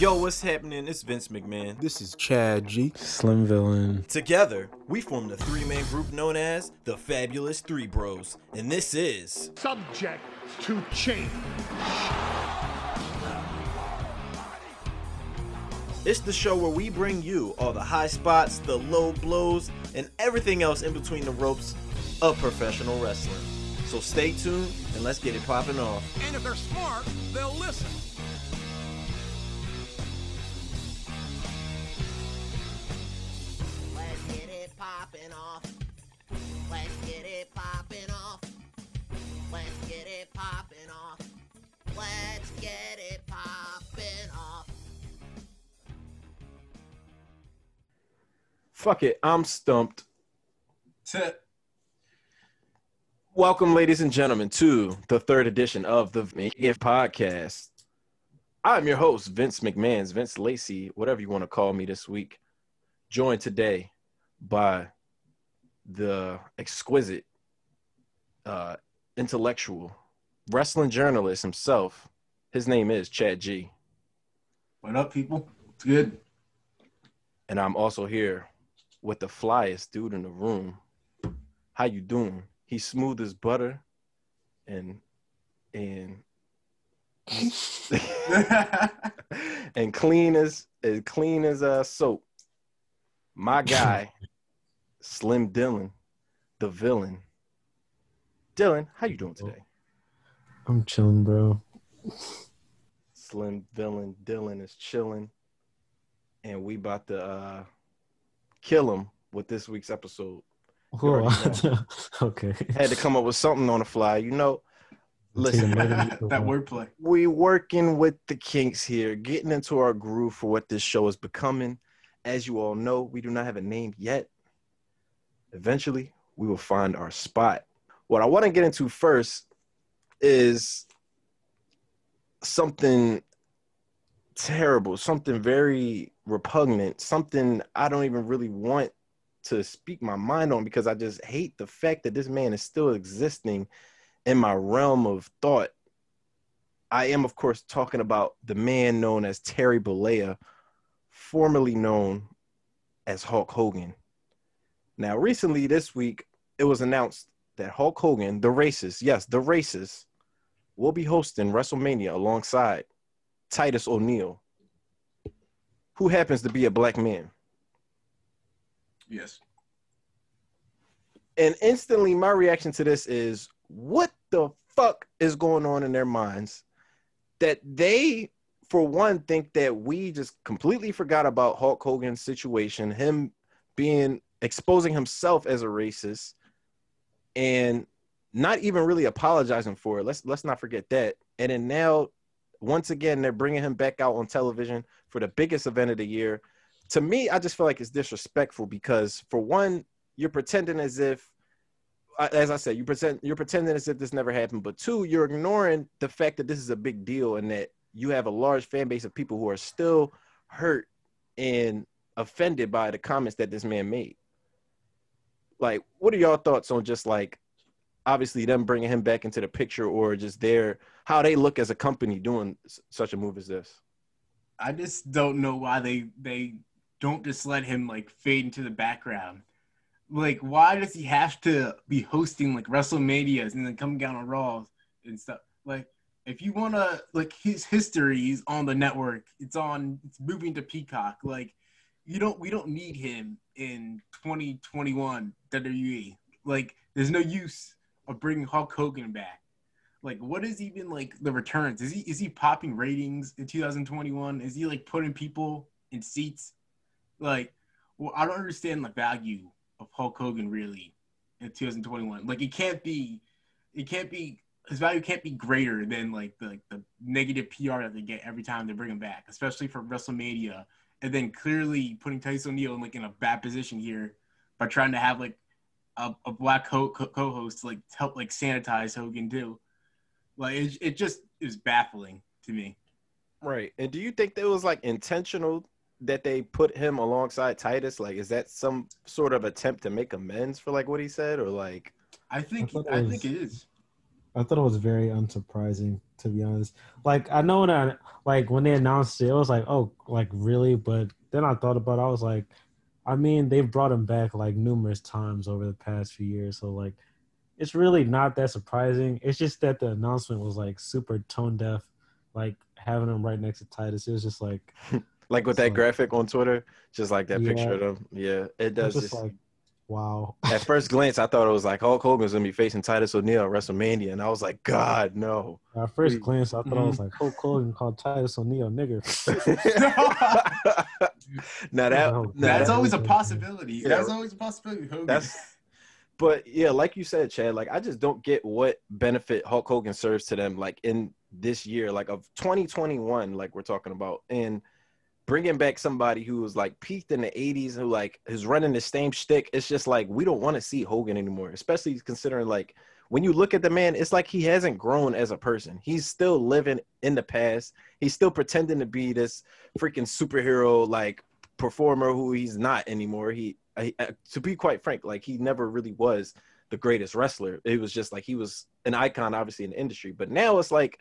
Yo, what's happening? It's Vince McMahon. This is Chad G. Slim Dylan. Together, we formed a three-man group known as the Fabulous Three Bros. And this is... Subject to Change. It's the show where we bring you all the high spots, the low blows, and everything else in between the ropes of professional wrestling. So stay tuned and let's get it popping off. And if they're smart, they'll listen. Let's get it popping off. Fuck it, I'm stumped. Welcome, ladies and gentlemen, to the third edition of the If Podcast. I'm your host, Vince McMahon's Vince Lacey, whatever you want to call me this week. Joined today by the exquisite, intellectual, wrestling journalist himself. His name is Chad G. What up, people? It's good. And I'm also here with the flyest dude in the room. How you doing? He's smooth as butter, and and clean as soap. My guy. Slim Dylan, the villain. Dylan, how you doing today? I'm chilling, bro. Slim villain, Dylan is chilling, and we about to kill him with this week's episode. Oh, okay. Had to come up with something on the fly, you know. Listen, that wordplay. We working with the kinks here, getting into our groove for what this show is becoming. As you all know, we do not have a name yet. Eventually, we will find our spot. What I want to get into first is something terrible, something very repugnant, something I don't even really want to speak my mind on because I just hate the fact that this man is still existing in my realm of thought. I am, of course, talking about the man known as Terry Bollea, formerly known as Hulk Hogan. Now, recently this week, it was announced that Hulk Hogan, the racist, yes, the racist, will be hosting WrestleMania alongside Titus O'Neil, who happens to be a black man. Yes. And instantly, my reaction to this is, what the fuck is going on in their minds that they, for one, think that we just completely forgot about Hulk Hogan's situation, him being... exposing himself as a racist and not even really apologizing for it. Let's not forget that. And then now, once again, they're bringing him back out on television for the biggest event of the year. To me, I just feel like it's disrespectful because, for one, you're pretending as if, as I said, you're pretending as if this never happened. But two, you're ignoring the fact that this is a big deal and that you have a large fan base of people who are still hurt and offended by the comments that this man made. Like, what are y'all thoughts on just, like, obviously them bringing him back into the picture or just their – how they look as a company doing such a move as this? I just don't know why they don't just let him, like, fade into the background. Like, why does he have to be hosting, like, WrestleManias and then coming down on Raw and stuff? Like, if you want to – like, his history is on the network. It's moving to Peacock. Like, we don't need him in 2021 WWE. Like, there's no use of bringing Hulk Hogan back. Like, what is even, like, the returns? Is he popping ratings in 2021? Is he, like, putting people in seats? Like, well, I don't understand the value of Hulk Hogan really in 2021. Like, it can't be his value can't be greater than like the negative PR that they get every time they bring him back, especially for WrestleMania. And then clearly putting Titus O'Neil in a bad position here by trying to have a black co-host to help sanitize Hogan too. Like, it just is baffling to me. Right. And do you think that it was intentional that they put him alongside Titus? Like, is that some sort of attempt to make amends for what he said, or like? I think it is. I thought it was very unsurprising, to be honest. Like, I know when they announced it, it was like, oh, like, really? But then I thought about it, I was like, I mean, they've brought him back, like, numerous times over the past few years. So, like, it's really not that surprising. It's just that the announcement was, like, super tone-deaf, like, having him right next to Titus. It was just, like... like, with that graphic on Twitter, just, like, that picture of him. Yeah, it does just... like, wow. At first glance, I thought it was like Hulk Hogan's going to be facing Titus O'Neil at WrestleMania. And I was like, God, no. At first glance, I thought I was like, Hulk Hogan called Titus O'Neil nigger. That's always a possibility. Yeah. That's always a possibility, Hogan. But, yeah, like you said, Chad, like, I just don't get what benefit Hulk Hogan serves to them, like, in this year, like, of 2021, like, we're talking about. And bringing back somebody who was, like, peaked in the 80s, who, like, is running the same shtick, it's just, like, we don't want to see Hogan anymore, especially considering, like, when you look at the man, it's like he hasn't grown as a person. He's still living in the past. He's still pretending to be this freaking superhero, like, performer who he's not anymore. He to be quite frank, like, he never really was the greatest wrestler. It was just, like, he was an icon, obviously, in the industry. But now it's, like,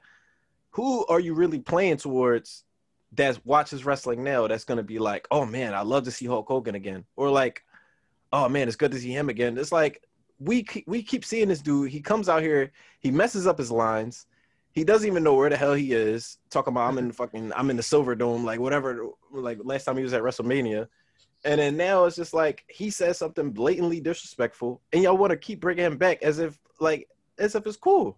who are you really playing towards that watches wrestling now that's going to be like, oh, man, I love to see Hulk Hogan again. Or like, oh, man, it's good to see him again. It's like we keep seeing this dude. He comes out here. He messes up his lines. He doesn't even know where the hell he is. Talking about I'm in the Silver Dome, like whatever, like last time he was at WrestleMania. And then now it's just like he says something blatantly disrespectful and y'all want to keep bringing him back as if it's cool.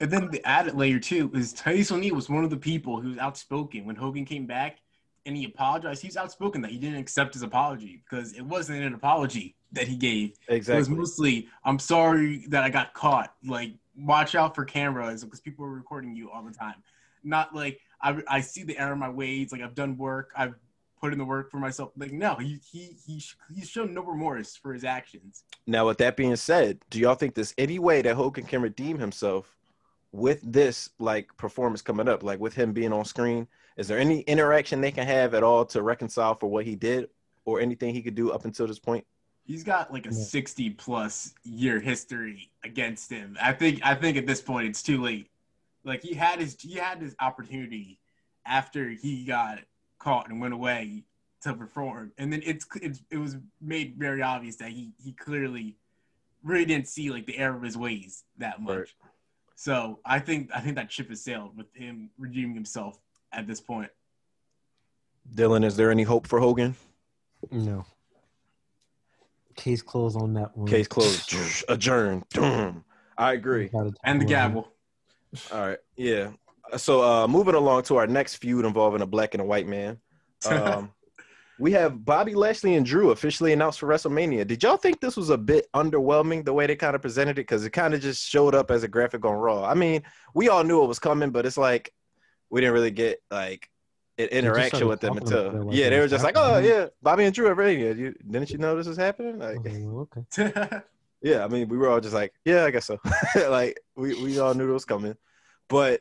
And then the added layer, too, is Titus O'Neil was one of the people who was outspoken when Hogan came back and he apologized. He was outspoken that he didn't accept his apology because it wasn't an apology that he gave. Exactly. It was mostly, I'm sorry that I got caught. Like, watch out for cameras because people are recording you all the time. Not like, I see the error in my ways. Like, I've done work. I've put in the work for myself. Like, no, he's shown no remorse for his actions. Now, with that being said, do y'all think there's any way that Hogan can redeem himself with this, like, performance coming up, like, with him being on screen? Is there any interaction they can have at all to reconcile for what he did or anything he could do up until this point? He's got, like, a 60-plus year history against him. I think at this point it's too late. Like, he had his opportunity after he got caught and went away to perform. And then it was made very obvious that he clearly really didn't see, like, the error of his ways that much. Right. So I think that ship has sailed with him redeeming himself at this point. Dylan, is there any hope for Hogan? No. Case closed on that one. Case closed. Adjourned. I agree. And the gavel. All right. Yeah. So moving along to our next feud involving a black and a white man. We have Bobby Lashley and Drew officially announced for WrestleMania. Did y'all think this was a bit underwhelming, the way they kind of presented it? Because it kind of just showed up as a graphic on Raw. I mean, we all knew it was coming, but it's like we didn't really get, like, an interaction with them until – yeah, they were just like, oh, yeah, Bobby and Drew are ready. Didn't you know this was happening? Like, okay. Yeah, I mean, we were all just like, yeah, I guess so. Like, we all knew it was coming. But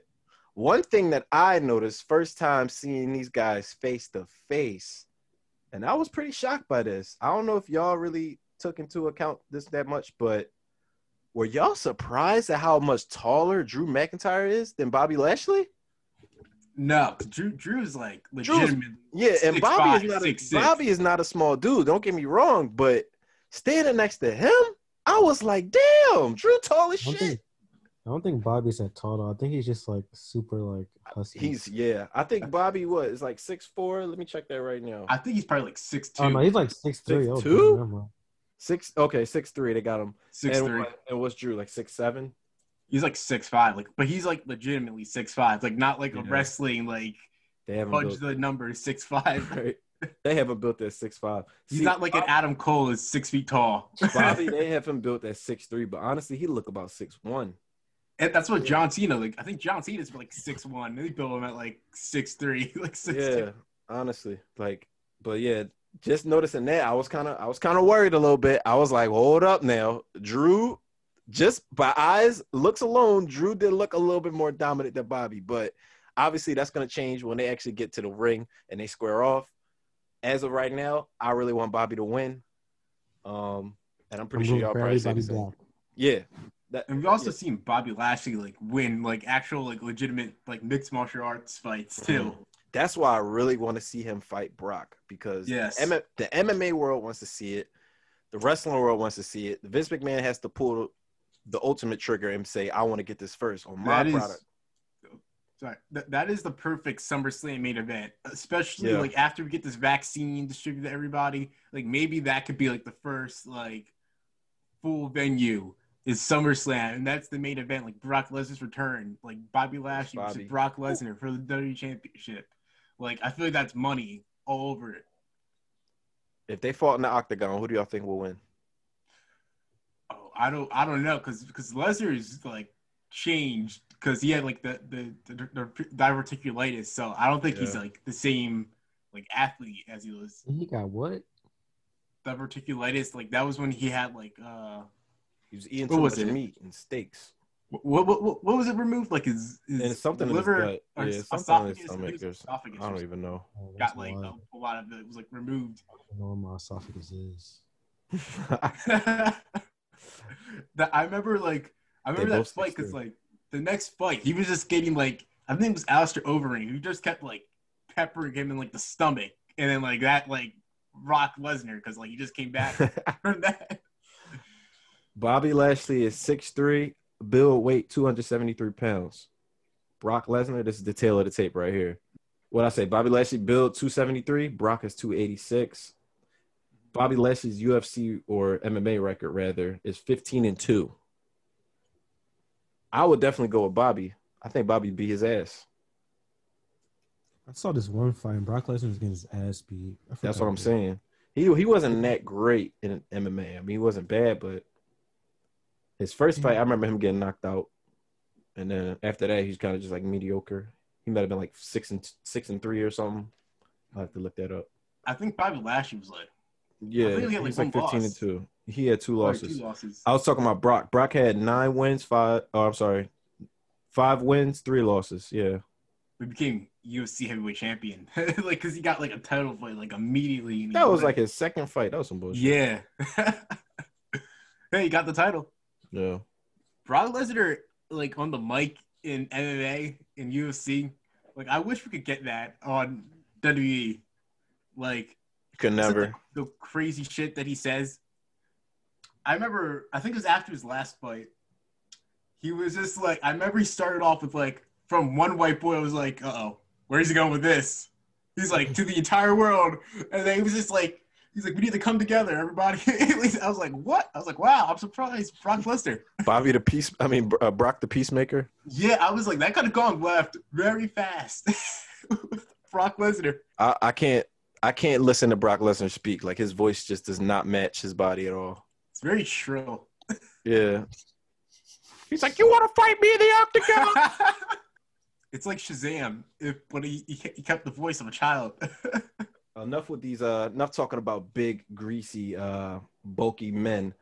one thing that I noticed first time seeing these guys face to face – and I was pretty shocked by this. I don't know if y'all really took into account this that much, but were y'all surprised at how much taller Drew McIntyre is than Bobby Lashley? No, Drew is like legitimately. Yeah, and Bobby is not a small dude. Don't get me wrong, but standing next to him, I was like, damn, Drew tall as shit. I don't think Bobby's that tall, though. I think he's just, like, super, like, husky. I think Bobby was, like, 6'4". Let me check that right now. I think he's probably, like, 6'2". Oh, no, he's, like, 6'3". 6'2"? 6'3". They got him. 6'3". And what's Drew, like, 6'7"? He's, like, 6'5". Like, but he's, like, legitimately 6'5". Like, not, like, a wrestling, like, fudge the number 6'5". Right. They have him built at 6'5". He's not like an Adam Cole is 6 feet tall. Bobby, they have him built at 6'3", but honestly, he look about 6'1". And that's what John Cena, like, I think John Cena's like 6'1". They built him at like 6'3", like 6'2". Yeah, honestly. Like, but yeah, just noticing that, I was kinda worried a little bit. I was like, hold up now. Drew, just by eyes, looks alone, Drew did look a little bit more dominant than Bobby. But obviously that's gonna change when they actually get to the ring and they square off. As of right now, I really want Bobby to win. And I'm pretty sure y'all probably said the same. Yeah. That, and we've also seen Bobby Lashley like win like actual like legitimate like mixed martial arts fights too. That's why I really want to see him fight Brock, because the MMA world wants to see it, the wrestling world wants to see it. Vince McMahon has to pull the ultimate trigger and say, "I want to get this first on my product." That is the perfect SummerSlam main event, especially like after we get this vaccine distributed to everybody. Like maybe that could be like the first like full venue. Is SummerSlam, and that's the main event, like Brock Lesnar's return, like Bobby Lashley versus Brock Lesnar for the WWE Championship. Like, I feel like that's money all over it. If they fought in the octagon, who do y'all think will win? Oh, I don't know, because Lesnar is like changed because he had like the diverticulitis, so I don't think he's like the same like athlete as he was. He got what? Diverticulitis, like that was when he had like he was eating too much meat and steaks. What was it removed? Like his something liver, in his gut. Yeah, something in his stomach. I don't even know. Oh, got like a lot of it was like removed. I don't know what my esophagus is. I remember that fight because like the next fight he was just getting like I think it was Alistair Overeem who just kept like peppering him in like the stomach, and then like that like Brock Lesnar because like he just came back from that. Bobby Lashley is 6'3", build weight 273 pounds. Brock Lesnar, this is the tail of the tape right here. What I say, Bobby Lashley build 273, Brock is 286. Bobby Lashley's UFC or MMA record rather is 15-2. I would definitely go with Bobby. I think Bobby beat his ass. I saw this one fight and Brock Lesnar was getting his ass beat. That's what I'm saying. He wasn't that great in MMA. I mean, he wasn't bad, but his first fight, I remember him getting knocked out, and then after that, he's kind of just like mediocre. He might have been like 6-3 or something. I'll have to look that up. I think Bobby Lashley was like, he was like 15-2. He had two losses. I was talking about Brock. Brock had 9 wins, 5 wins, 3 losses. Yeah, he became UFC heavyweight champion, like because he got like a title fight like immediately. That was like his second fight. That was some bullshit. Yeah, hey, he got the title. Yeah, Brock Lesnar like on the mic in MMA and UFC. Like, I wish we could get that on WWE. Like, you could never the crazy shit that he says. I remember, I think it was after his last fight. He was just like, I remember he started off with like, from one white boy, I was like, uh-oh, where's he going with this? He's like, to the entire world, and then he was just like. He's like, we need to come together, everybody. I was like, what? I was like, wow, I'm surprised. Brock Lesnar. Brock the Peacemaker. Yeah, I was like, that could have gone left very fast. Brock Lesnar. I can't listen to Brock Lesnar speak. Like, his voice just does not match his body at all. It's very shrill. Yeah. He's like, you want to fight me in the octagon? It's like Shazam, but he kept the voice of a child. Enough with these. Enough talking about big, greasy, bulky men.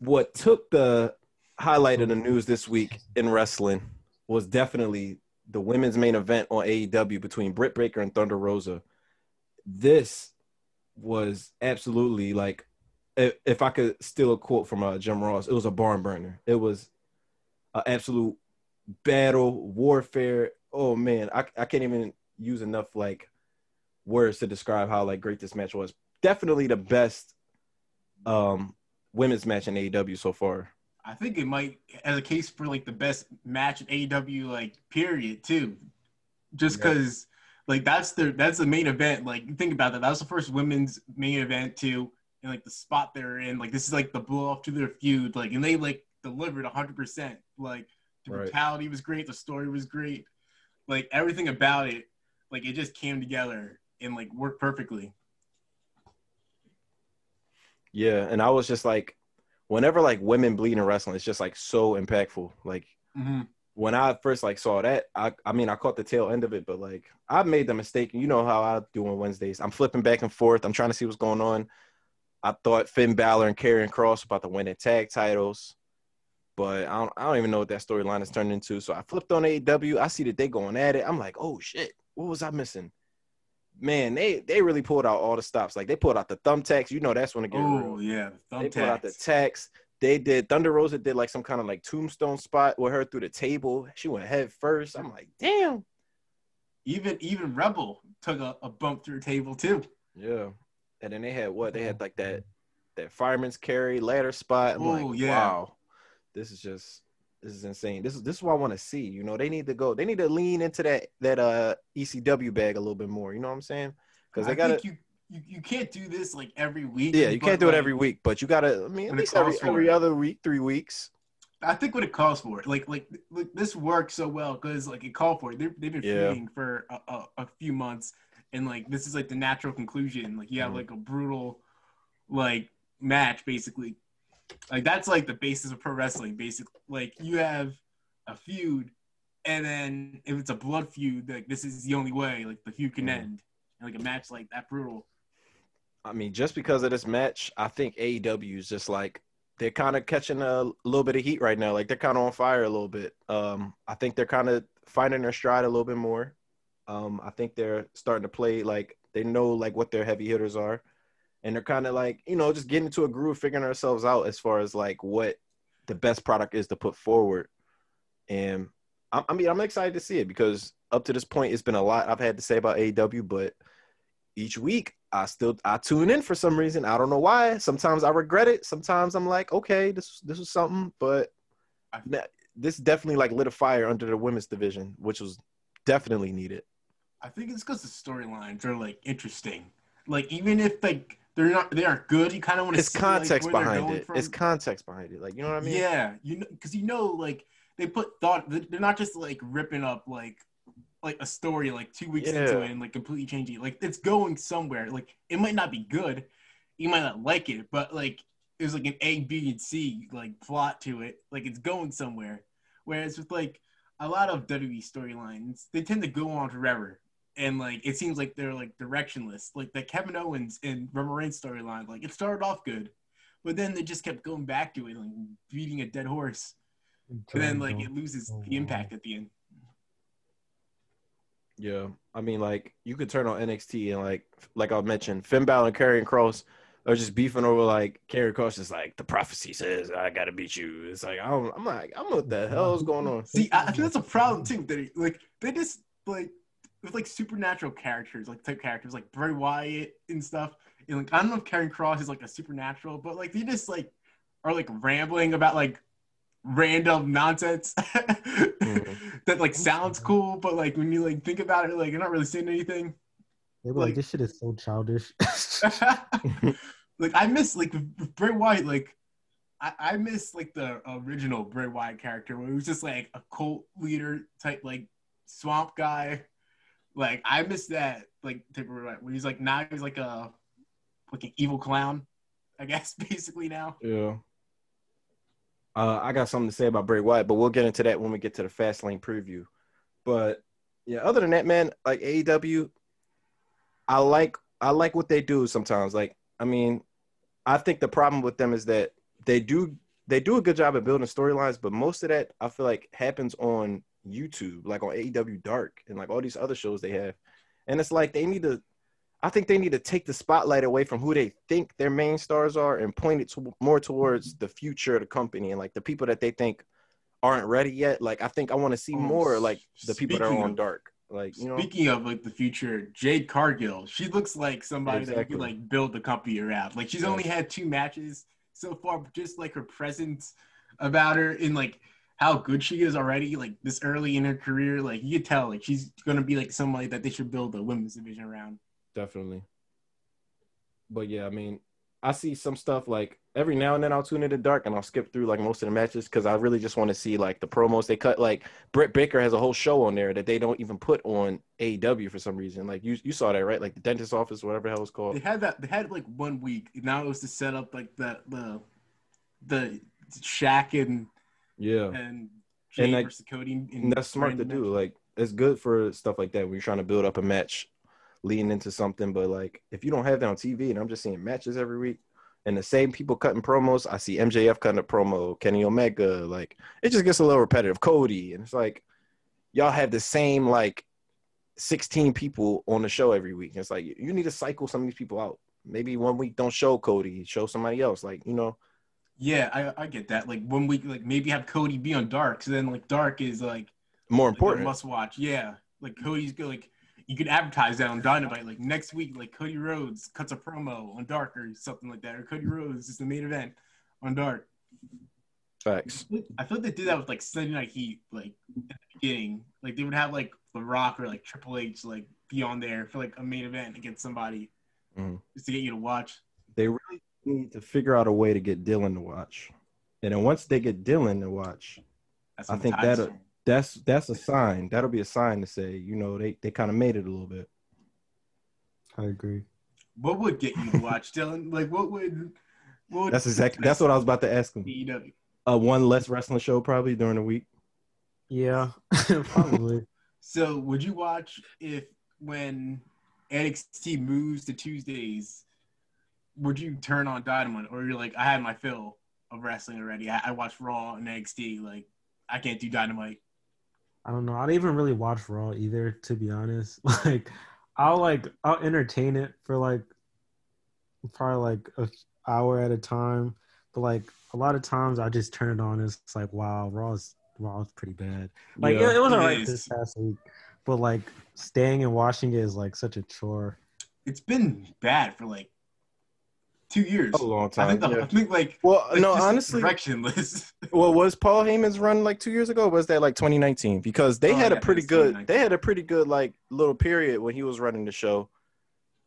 What took the highlight of the news this week in wrestling was definitely the women's main event on AEW between Britt Baker and Thunder Rosa. This was absolutely like, if I could steal a quote from Jim Ross, it was a barn burner. It was an absolute battle, warfare. Oh man, I can't even use enough like words to describe how like great this match was. Definitely the best women's match in AEW so far. I think it might as a case for like the best match in AEW like period too. Just because like that's the main event. Like think about that. That was the first women's main event too, and like the spot they're in. Like this is like the blow off to their feud. Like and they like delivered 100%. Like the brutality was great. The story was great. Like everything about it. Like it just came together and like worked perfectly. Yeah, and I was just like, whenever like women bleed in wrestling, it's just like so impactful. Like when I first like saw that, I mean I caught the tail end of it, but like I made the mistake. You know how I do on Wednesdays. I'm flipping back and forth. I'm trying to see what's going on. I thought Finn Balor and Karrion Kross about to win their tag titles, but I don't even know what that storyline has turned into. So I flipped on AEW. I see that they going at it. I'm like, oh shit, what was I missing? Man, they really pulled out all the stops. Like, they pulled out the thumbtacks. You know that's when it gets real. Oh, yeah, the thumbtacks. They pulled out the tacks. They did, Thunder Rosa did like some kind of like tombstone spot with her through the table. She went head first. I'm like, damn. Even Rebel took a bump through the table too. Yeah. And then they had what? They had like that fireman's carry ladder spot. I'm wow, this is insane. This is what I want to see. You know, they need to go. They need to lean into that ECW bag a little bit more. You know what I'm saying? Because you can't do this like every week. Yeah, you can't do it every week, but you gotta. I mean, at least every other week, 3 weeks. I think what it calls for, like this worked so well because like it called for it. They've been feeding for a few months, and like this is like the natural conclusion. Like you have like a brutal like match basically. Like that's like the basis of pro wrestling basically. Like you have a feud, and then if it's a blood feud, like this is the only way like the feud can end. And like a match like that brutal. I mean, just because of this match, I think AEW is just like they're kind of catching a little bit of heat right now. Like they're kind of on fire a little bit. I think they're kind of finding their stride a little bit more. I think they're starting to play like they know like what their heavy hitters are, and they're kind of like, you know, just getting into a groove, figuring ourselves out as far as like what the best product is to put forward. And I mean, I'm excited to see it because up to this point, it's been a lot I've had to say about AEW, but each week I tune in for some reason. I don't know why. Sometimes I regret it. Sometimes I'm like, okay, this was something, but this definitely like lit a fire under the women's division, which was definitely needed. I think it's because the storylines are like interesting. Like even if like they aren't good, you kind of want to see context behind it. It's context behind it. Like, you know what I mean? Yeah, you know, because you know, like they put thought. They're not just like ripping up like a story like 2 weeks into it and like completely changing it. Like it's going somewhere. Like it might not be good, you might not like it, but like there's like an A, B, and C like plot to it. Like it's going somewhere. Whereas with like a lot of WWE storylines, they tend to go on forever, and like it seems like they're like directionless. Like the Kevin Owens and Roman Reigns storyline, like it started off good, but then they just kept going back to it, like beating a dead horse, and then like it loses the impact at the end. Yeah, I mean, like you could turn on NXT and like I mentioned, Finn Balor and Karrion Kross are just beefing over like Karrion Kross is like the prophecy says I gotta beat you. It's like I'm like I don't know what the hell is going on. See, I think that's a problem too. That like they just like with like supernatural characters, like type characters like Bray Wyatt and stuff. And like I don't know if Karrion Kross is like a supernatural, but like they just like are like rambling about like random nonsense that like sounds cool, but like when you like think about it, like you're not really saying anything. They were like this shit is so childish. Like I miss like Bray Wyatt. Like I miss like the original Bray Wyatt character where he was just like a cult leader type like swamp guy. Like I miss that like type of Bray Wyatt where he's like now he's like a like an evil clown, I guess basically now. Yeah. I got something to say about Bray Wyatt, but we'll get into that when we get to the Fastlane preview. But yeah, other than that, man, like AEW, I like what they do sometimes. Like, I mean, I think the problem with them is that they do a good job at building storylines, but most of that I feel like happens on YouTube, like on AEW Dark and like all these other shows they have. And it's like I think they need to take the spotlight away from who they think their main stars are and point it to more towards the future of the company and like the people that they think aren't ready yet. Like, I think I want to see more like the people that are on Dark. Like, you know, speaking of like the future, Jade Cargill, she looks like somebody that you could like build the company around. Like, she's only had 2 matches so far, but just like her presence about her and like how good she is already, like this early in her career. Like, you could tell like she's going to be like somebody that they should build a women's division around. Definitely. But yeah, I mean, I see some stuff like every now and then I'll tune into Dark and I'll skip through like most of the matches because I really just want to see like the promos they cut. Like Britt Baker has a whole show on there that they don't even put on AEW for some reason. Like you saw that, right? Like the dentist office, whatever the hell it's called. They had like 1 week. Now it was to set up like the Shaq and Jay like, versus Cody. And that's smart to do. Like it's good for stuff like that when you're trying to build up a match. Leading into something, but like if you don't have that on TV and I'm just seeing matches every week and the same people cutting promos, I see MJF cutting a promo, Kenny Omega, like it just gets a little repetitive. Cody, and it's like y'all have the same like 16 people on the show every week. And it's like you need to cycle some of these people out. Maybe 1 week don't show Cody, show somebody else. Like, you know, Yeah, I get that. Like when we like maybe have Cody be on Dark, so then like Dark is like more important, like, must watch. Yeah, like Cody's like you could advertise that on Dynamite. Like next week, like Cody Rhodes cuts a promo on Dark or something like that, or Cody Rhodes is the main event on Dark. Facts. I feel like they did that with like Sunday Night Heat, like at the beginning. Like they would have like The Rock or like Triple H like be on there for like a main event against somebody just to get you to watch. They really need to figure out a way to get Dylan to watch, and then once they get Dylan to watch, I think that's a sign. That'll be a sign to say, you know, they kind of made it a little bit. I agree. What would get you to watch Dylan? Like what would that's what I was about to ask him. AEW. One less wrestling show probably during the week. Yeah, probably. So would you watch if when NXT moves to Tuesdays? Would you turn on Dynamite, or you're like, I had my fill of wrestling already. I watched Raw and NXT. Like, I can't do Dynamite. I don't know. I don't even really watch Raw either, to be honest. Like, I'll entertain it for like probably like an hour at a time. But like a lot of times, I just turn it on. And it's like, wow, Raw's pretty bad. Like yeah, it was alright this past week, but like staying and watching it is like such a chore. It's been bad for like 2 years. A long time. I think like honestly, directionless. Well, was Paul Heyman's run like 2 years ago? Or was that like 2019? Because they had a pretty good. They had a pretty good like little period when he was running the show,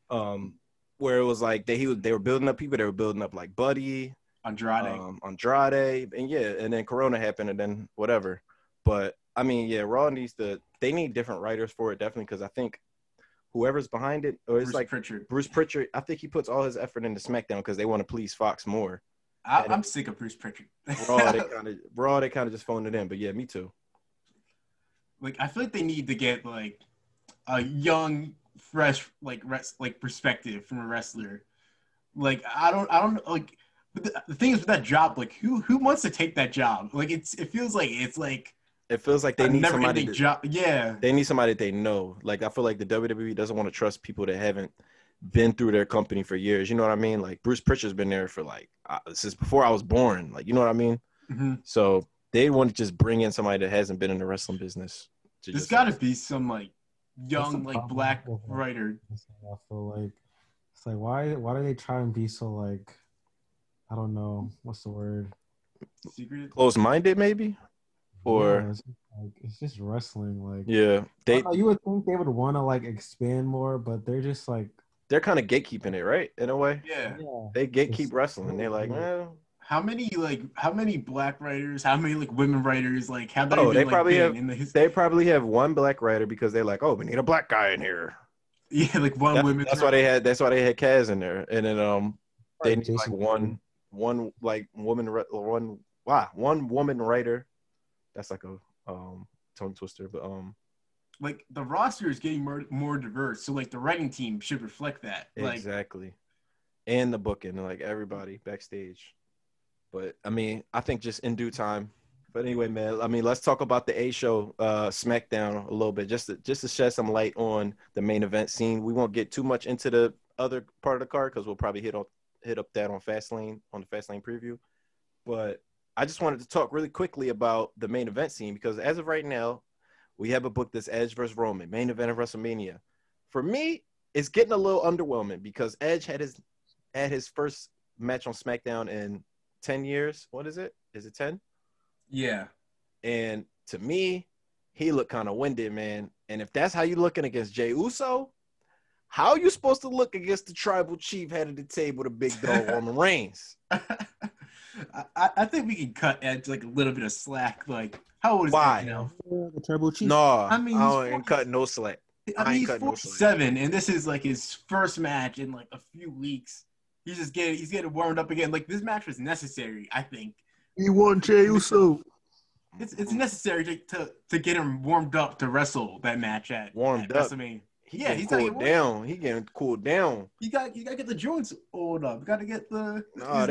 where it was like they were building up people. They were building up like Buddy, Andrade, and yeah, and then Corona happened, and then whatever. But I mean, yeah, Raw needs to. They need different writers for it, definitely, because I think whoever's behind it, or it's like Bruce Pritchard, I think he puts all his effort into SmackDown because they want to please Fox more. I'm sick of Bruce Pritchard. Raw, they kind of just phoned it in. But yeah, me too. Like, I feel like they need to get like a young, fresh, like perspective from a wrestler. Like, I don't like. But the thing is with that job, like who wants to take that job? Like it feels like they need somebody. Yeah, they need somebody that they know. Like I feel like the WWE doesn't want to trust people that haven't been through their company for years. You know what I mean? Like Bruce Pritchard's been there for like since before I was born. Like you know what I mean? Mm-hmm. So they want to just bring in somebody that hasn't been in the wrestling business. There's got to be some like young like black writer. I feel like it's like why do they try and be so like. I don't know. What's the word? Secret? Close-minded, maybe? Or yeah, it's just wrestling. Like yeah, you would think they would want to like expand more, but they're just like they're kind of gatekeeping it, right? In a way. Yeah. They gatekeep wrestling. They're like, well, how many black writers? How many like women writers? Like have they probably have one black writer because they're like, oh, we need a black guy in here. Yeah, like one woman. That's why they had Kaz in there, and then they need like one woman writer. That's like a tongue twister, but like the roster is getting more diverse, so like the writing team should reflect that. Like, exactly, and the booking, like everybody backstage. But I mean, I think just in due time. But anyway, man, I mean, let's talk about the A show, SmackDown, a little bit, just to shed some light on the main event scene. We won't get too much into the other part of the card because we'll probably hit up that on Fastlane, on the Fastlane preview. But I just wanted to talk really quickly about the main event scene because as of right now, we have a book that's Edge versus Roman, main event of WrestleMania. For me, it's getting a little underwhelming because Edge had his first match on SmackDown in 10 years. What is it? Is it 10? Yeah. And to me, he looked kind of winded, man. And if that's how you're looking against Jey Uso, how are you supposed to look against the tribal chief head of the table, the big dog Roman Reigns? I think we can cut Edge like a little bit of slack. Like, how old is he now? The tribal chief. No, I mean, I ain't cutting no slack. I mean, he's 47, and this is like his first match in like a few weeks. He's getting warmed up again. Like this match was necessary, I think. He won Jey Uso. It's necessary to get him warmed up to wrestle that match at WrestleMania. He getting cooled down. You got to get the joints oiled up. You got to get the. No,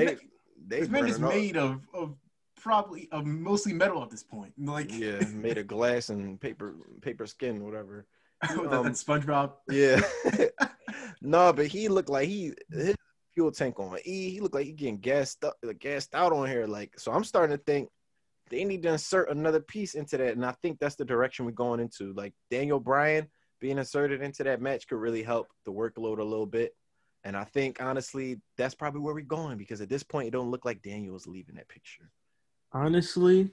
this man is made of probably of mostly metal at this point. Like yeah, made of glass and paper skin, whatever. That SpongeBob. Yeah. No, but he looked like his fuel tank on E. He looked like he getting gassed out on here. Like, so I'm starting to think they need to insert another piece into that, and I think that's the direction we're going into. Like, Daniel Bryan being inserted into that match could really help the workload a little bit. And I think, honestly, that's probably where we're going, because at this point, it don't look like Daniel is leaving that picture. Honestly,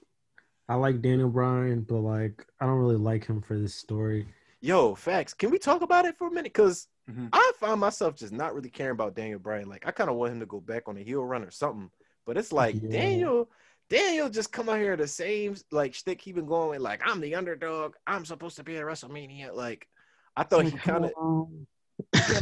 I like Daniel Bryan, but, like, I don't really like him for this story. Yo, facts. Can we talk about it for a minute? Because I find myself just not really caring about Daniel Bryan. Like, I kind of want him to go back on a heel run or something. But it's like, yeah. Daniel just come out here the same, like, shtick he been going with. Like, I'm the underdog. I'm supposed to be at WrestleMania. Like, I thought he kind of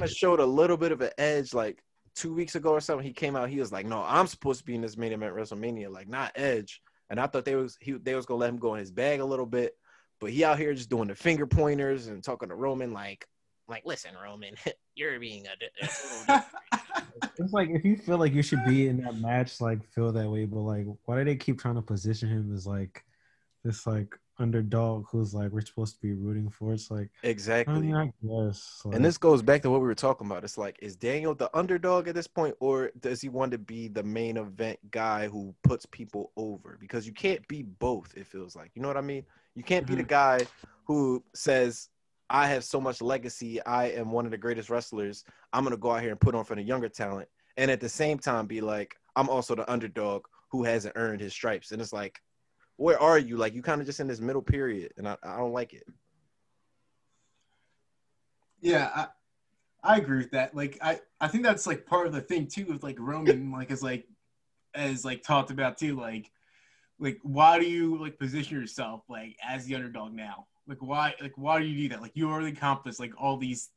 showed a little bit of an edge, like, 2 weeks ago or something. He came out, he was like, no, I'm supposed to be in this main event WrestleMania, like, not Edge. And I thought they was going to let him go in his bag a little bit. But he out here just doing the finger pointers and talking to Roman like, listen, Roman, you're being a little It's like, if you feel like you should be in that match, like, feel that way. But, like, why do they keep trying to position him as, like, this, like, underdog who's, like, we're supposed to be rooting for? It's like, exactly. I mean, I guess, like, and this goes back to what we were talking about. It's like, is Daniel the underdog at this point, or does he want to be the main event guy who puts people over? Because you can't be both, it feels like. You know what I mean? You can't be the guy who says, I have so much legacy. I am one of the greatest wrestlers. I'm going to go out here and put on for the younger talent. And at the same time be like, I'm also the underdog who hasn't earned his stripes. And it's like, where are you? Like, you kind of just in this middle period, and I don't like it. Yeah, I agree with that. Like, I think that's, like, part of the thing, too, with, like, Roman, like, as talked about, too. Like, why do you, like, position yourself, like, as the underdog now? Like, why do you do that? Like, you already accomplished, like, all these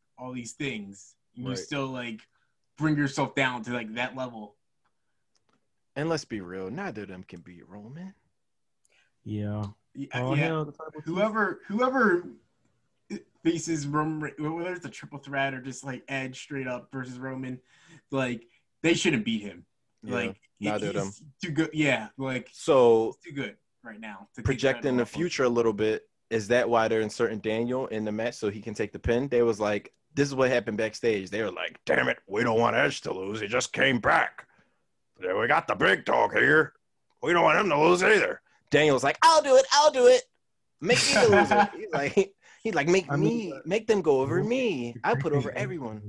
things. You right. Still, like, bring yourself down to, like, that level. And let's be real, neither of them can beat Roman. Yeah. Yeah. Whoever faces Roman, whether it's a triple threat or just, like, Edge straight up versus Roman, like, they shouldn't beat him. Yeah, like, neither of them. Too good. Yeah. Like, so too good right now. Projecting the future a little bit, is that why they're inserting Daniel in the match so he can take the pin? They was like, this is what happened backstage. They were like, damn it, we don't want Edge to lose. He just came back. We got the big dog here. We don't want him to lose either. Daniel's like, I'll do it. Make me the loser. He's like, make them go over me. I put over everyone.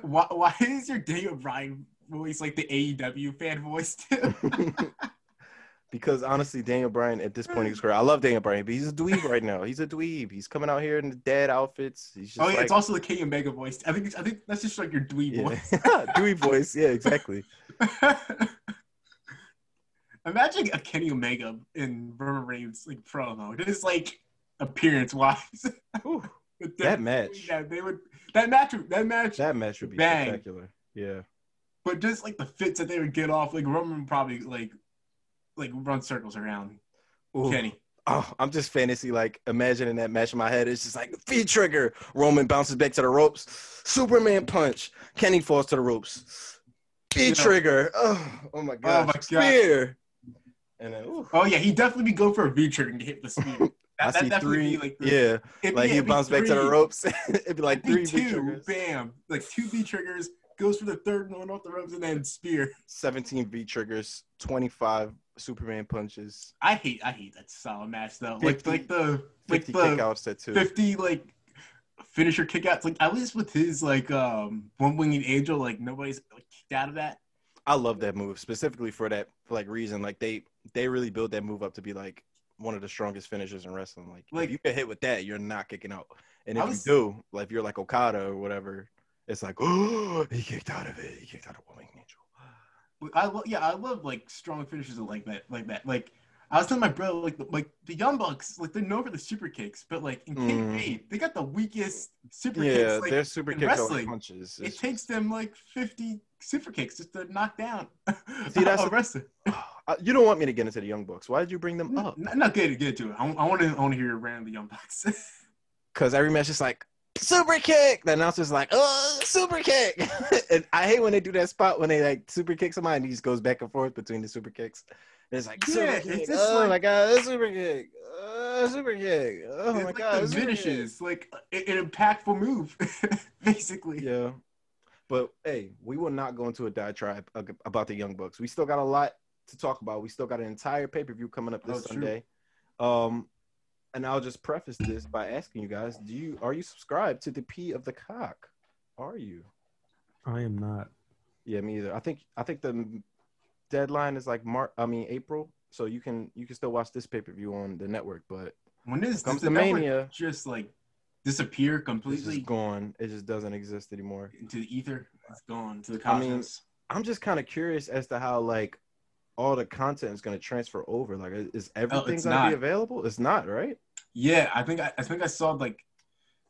Why is your Daniel Bryan voice like the AEW fan voice too? Because honestly, Daniel Bryan at this point in his career, I love Daniel Bryan, but he's a dweeb right now. He's a dweeb. He's coming out here in the dad outfits. He's just it's also the King Omega voice. I think that's just like your dweeb voice. Dweeb voice, yeah, exactly. Imagine a Kenny Omega in Roman Reigns, like, promo, just like appearance-wise. That match would be spectacular. Yeah, but just like the fits that they would get off, like Roman would probably like run circles around Kenny. Oh, I'm just fantasy, like, imagining that match in my head. It's just like, feed trigger. Roman bounces back to the ropes. Superman punch. Kenny falls to the ropes. Feed trigger. Oh my god. Spear. And then, oh yeah, he'd definitely be going for a V-trigger and hit the spear. He'd bounce back to the ropes. It'd be like three V-triggers. Bam. Like two V-triggers, goes for the third one off the ropes, and then spear. 17 V-triggers, 25 Superman punches. I hate that solid match though. 50, like the 50 like finisher kickouts. Like, at least with his like one-winged angel, like, nobody's like kicked out of that. I love that move specifically for that like reason. Like, they really built that move up to be like one of the strongest finishers in wrestling. Like if you get hit with that, you're not kicking out. And you do, like, if you're like Okada or whatever, it's like, oh, he kicked out of it. He kicked out of Wing Angel. I love like strong finishes like that. Like, I was telling my brother, like the Young Bucks, like, they're known for the super kicks, but like in KP, they got the weakest super kicks. Yeah, like, their super kicks are punches. It takes them like 50 super kicks just to knock down. See, that's a wrestler. You don't want me to get into the Young Bucks. Why did you bring them up? Not good to get into it. I want to hear around the Young Bucks. Because every match is like, super kick. The announcer's like, oh, super kick. And I hate when they do that spot when they like super kick somebody and he just goes back and forth between the super kicks. It's like, yeah, super kick. Oh, like, my god, that's super kick. Super kick. Oh, my like god. It finishes. Kick. Like, an impactful move, basically. Yeah. But, hey, we will not go into a diatribe about the Young Bucks. We still got a lot to talk about. We still got an entire pay-per-view coming up this Sunday. And I'll just preface this by asking you guys, are you subscribed to the P of the Cock? Are you? I am not. Yeah, me either. I think the deadline is like April, so you can still watch this pay-per-view on the network, but when this comes to Mania, just like disappear completely. It's gone. It just doesn't exist anymore. Into the ether. It's gone to the cosmos. I mean, I'm just kind of curious as to how like all the content is going to transfer over. Like, is everything going to be available? It's not, right? Yeah, I think I saw like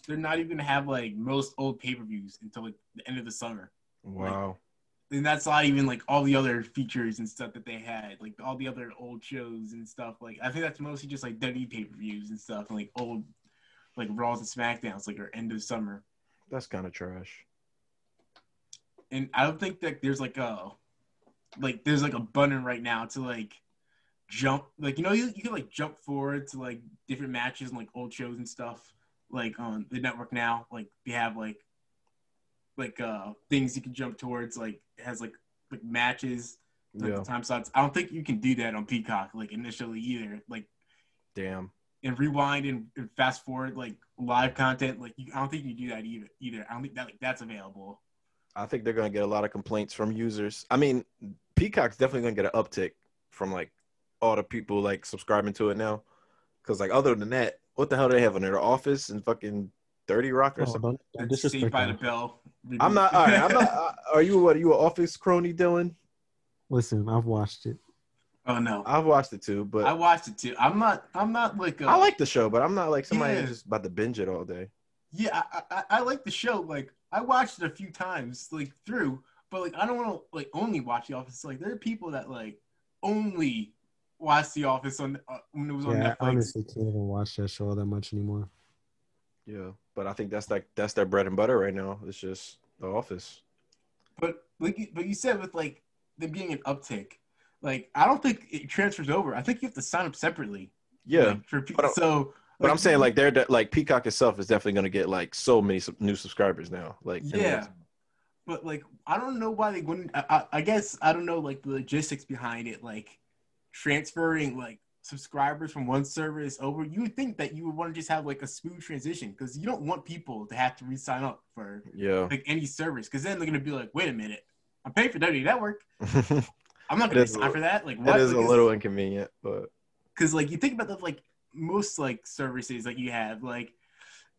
they're not even going to have like most old pay-per-views until like the end of the summer. Wow. Like, and that's not even like all the other features and stuff that they had, like all the other old shows and stuff. Like, I think that's mostly just like WWE pay-per-views and stuff, and like old like Raws and SmackDowns, like are end of summer. That's kind of trash. And I don't think that there's like a button right now to like jump, like, you know, you can like jump forward to like different matches and like old shows and stuff, like on the network now. Like you have like things you can jump towards, like it has like matches, like, yeah, time slots. I don't think you can do that on Peacock like initially either. Like, damn. And rewind and fast forward like live content, like I don't think you do that either. I don't think that like that's available. I think they're going to get a lot of complaints from users. I mean, Peacock's definitely going to get an uptick from, like, all the people, like, subscribing to it now. Because, like, other than that, what the hell do they have on there? The Office and fucking 30 Rock or something? This is Saved by the Bell. I'm not – all right. I'm not – are you an Office crony, Dylan? Listen, I've watched it. Oh, no. I've watched it, too, but – I watched it, too. I'm not like – I like the show, but I'm not, like, somebody who's just about to binge it all day. Yeah, I like the show, like – I watched it a few times, like, through, but, like, I don't want to, like, only watch The Office. Like, there are people that, like, only watch The Office on when it was on Netflix. I honestly can't even watch that show all that much anymore. Yeah, but I think that's, like, that's their bread and butter right now. It's just The Office. But, like, but you said with, like, there being an uptick, like, I don't think it transfers over. I think you have to sign up separately. Yeah. Like, for people, so... But like, I'm saying, like, they're like Peacock itself is definitely going to get like so many new subscribers now. Like, yeah, but like I don't know why they wouldn't. I guess I don't know like the logistics behind it, like transferring like subscribers from one service over. You would think that you would want to just have like a smooth transition because you don't want people to have to re-sign up for like any service because then they're going to be like, wait a minute, I'm paying for WWE Network, I'm not going to sign for that. Like, what? It is like, a little inconvenient, but because like you think about the like. Most like services that you have, like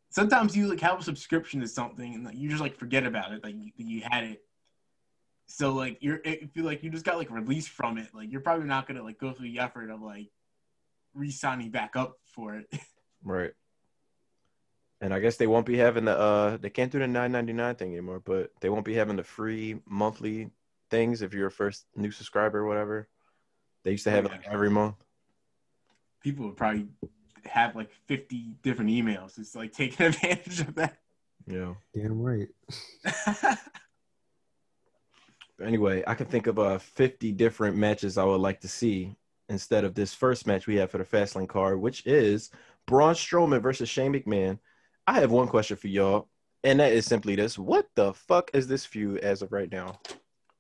sometimes you like have a subscription to something and like, you just like forget about it, like you had it. So like you just got like released from it, like you're probably not gonna like go through the effort of like re-signing back up for it. Right. And I guess they won't be having the they can't do the $9.99 thing anymore, but they won't be having the free monthly things if you're a first new subscriber or whatever. They used to have it like every month. People would probably have like 50 different emails. It's like taking advantage of that. Yeah. Damn right. Anyway, I can think of 50 different matches I would like to see instead of this first match we have for the Fastlane card, which is Braun Strowman versus Shane McMahon. I have one question for y'all, and that is simply this. What the fuck is this feud as of right now?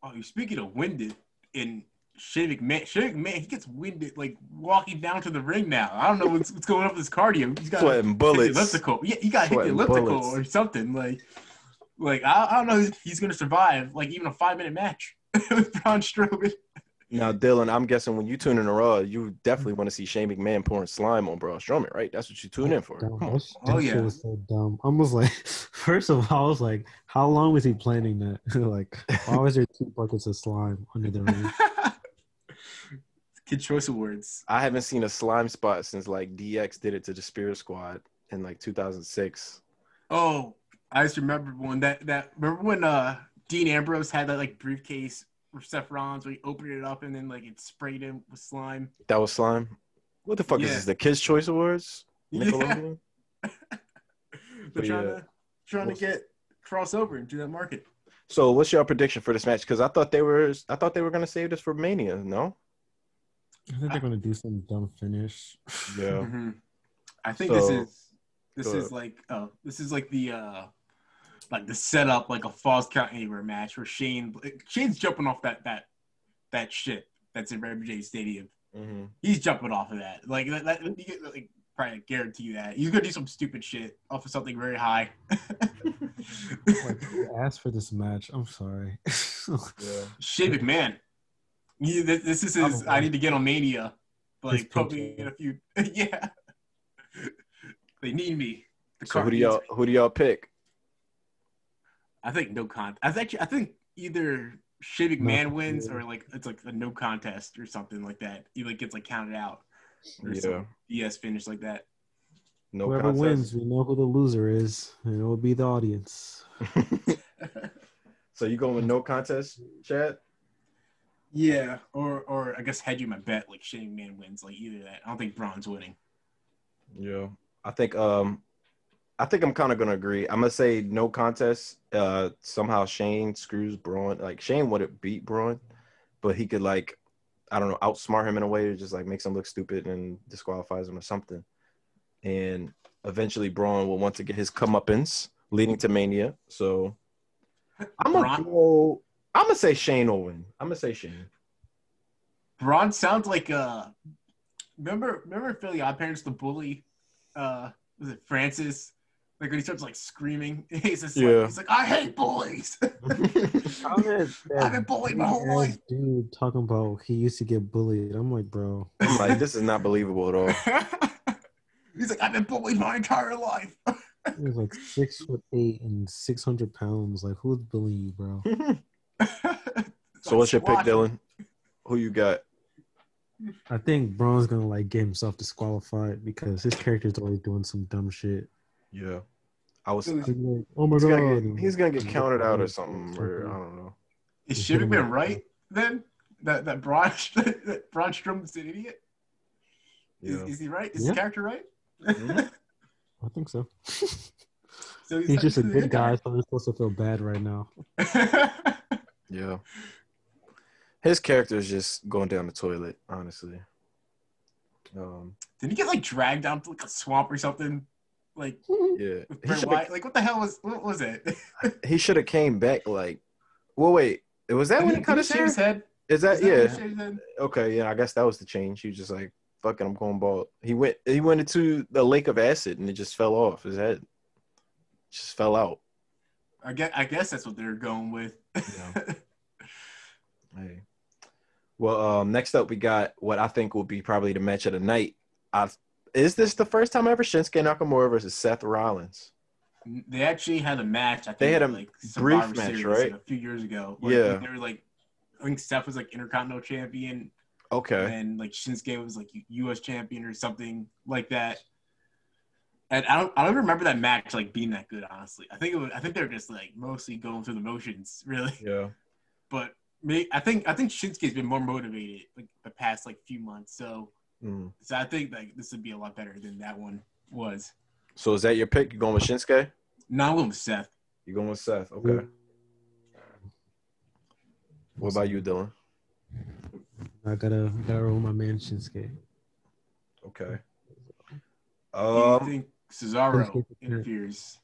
Oh, you're speaking of winded in Shane McMahon, he gets winded like walking down to the ring now. I don't know what's going on with his cardio. He's got sweating bullets. Elliptical. Yeah, he got sweating hit the elliptical bullets. Or something. Like I don't know. He's gonna survive like even a 5-minute match with Braun Strowman. Now, Dylan, I'm guessing when you tune in to Raw, you definitely want to see Shane McMahon pouring slime on Braun Strowman, right? That's what you tune in for. Oh yeah. Shit was so dumb. I was like, first of all, I was like, how long was he planning that? Like, why was there 2 buckets of slime under the ring? Kid Choice Awards. I haven't seen a slime spot since like DX did it to the Spirit Squad in like 2006. Oh, I just remembered one that remember when Dean Ambrose had that like briefcase for Seth Rollins where he opened it up and then like it sprayed him with slime. That was slime. What the fuck is this? The Kids Choice Awards? Nickelodeon? Yeah. They're trying to get crossover and do that market. So what's your prediction for this match? Because I thought they were gonna save this for Mania, no? I think they're going to do some dumb finish. Yeah. Mm-hmm. I think this is like the like the setup, like a false count anywhere match where Shane's jumping off that ship that's in Raymond James Stadium. Mm-hmm. He's jumping off of that. Like probably guarantee you that he's gonna do some stupid shit off of something very high. Like, who asked for this match? I'm sorry. Yeah. Shane McMahon. This is his. I need to get on Mania. Like put me in a few. Yeah. They need me. So who do y'all pick? I think no contest. I think either Shane McMahon wins or like it's like a no contest or something like that. He like gets like counted out. Or some BS finish like that. No Whoever contest. Wins, we know who the loser is, and it will be the audience. So you going with no contest, Chad? Yeah, or I guess hedging my bet, like Shane McMahon wins, like either that. I don't think Braun's winning. Yeah, I think I'm kind of gonna agree. I'm gonna say no contest. Somehow Shane screws Braun. Like Shane would have beat Braun, but he could like, I don't know, outsmart him in a way that just like makes him look stupid and disqualifies him or something. And eventually Braun will want to get his comeuppance, leading to Mania. So I'm gonna say Shane Owen. I'm gonna say Shane. Braun sounds like remember Philly Odd Parents, the bully, was it Francis? Like when he starts like screaming, he's just like, he's like, I hate bullies. I've been bullied my whole life. Dude, talking about he used to get bullied. I'm like, bro. I'm like, this is not believable at all. He's like, I've been bullied my entire life. He was like 6'8" and 600 pounds. Like, who's bullying you, bro? So what's your pick, Dylan? Who you got? I think Braun's gonna like get himself disqualified because his character's always doing some dumb shit. Yeah, I was. Like, oh my god, he's gonna get counted out or something. Or, I don't know. It should have been right then. That Braun Strowman's an idiot. Yeah. Is he right? Is his character right? Mm-hmm. I think so. So he's just a good guy, so I'm supposed to feel bad right now. Yeah. His character is just going down the toilet, honestly. Did he get like dragged down to like a swamp or something? Like, yeah. Like, what the hell was it? He should have came back. Like, well, wait, was that when he cut his hair? Head? Is that okay? Yeah, I guess that was the change. He was just like, "Fucking, I'm going bald." He went into the lake of acid and it just fell off his head. Just fell out. I guess that's what they're going with. Yeah. Hey. Well, next up we got what I think will be probably the match of the night. Is this the first time ever Shinsuke Nakamura versus Seth Rollins? They actually had a match. I think they had a like, brief match, right? A few years ago. Like, yeah. They were like, I think Seth was like Intercontinental Champion. Okay. And like Shinsuke was like U.S. Champion or something like that. And I don't remember that match like being that good, honestly. I think they were just like mostly going through the motions, really. Yeah. But I think Shinsuke's been more motivated like the past like few months, so. Mm. So I think like this would be a lot better than that one was. So is that your pick? You going with Shinsuke? No, I'm going with Seth. You going with Seth? Okay. Mm. What about you, Dylan? I gotta roll my man Shinsuke. Okay. Do you think Cesaro interferes?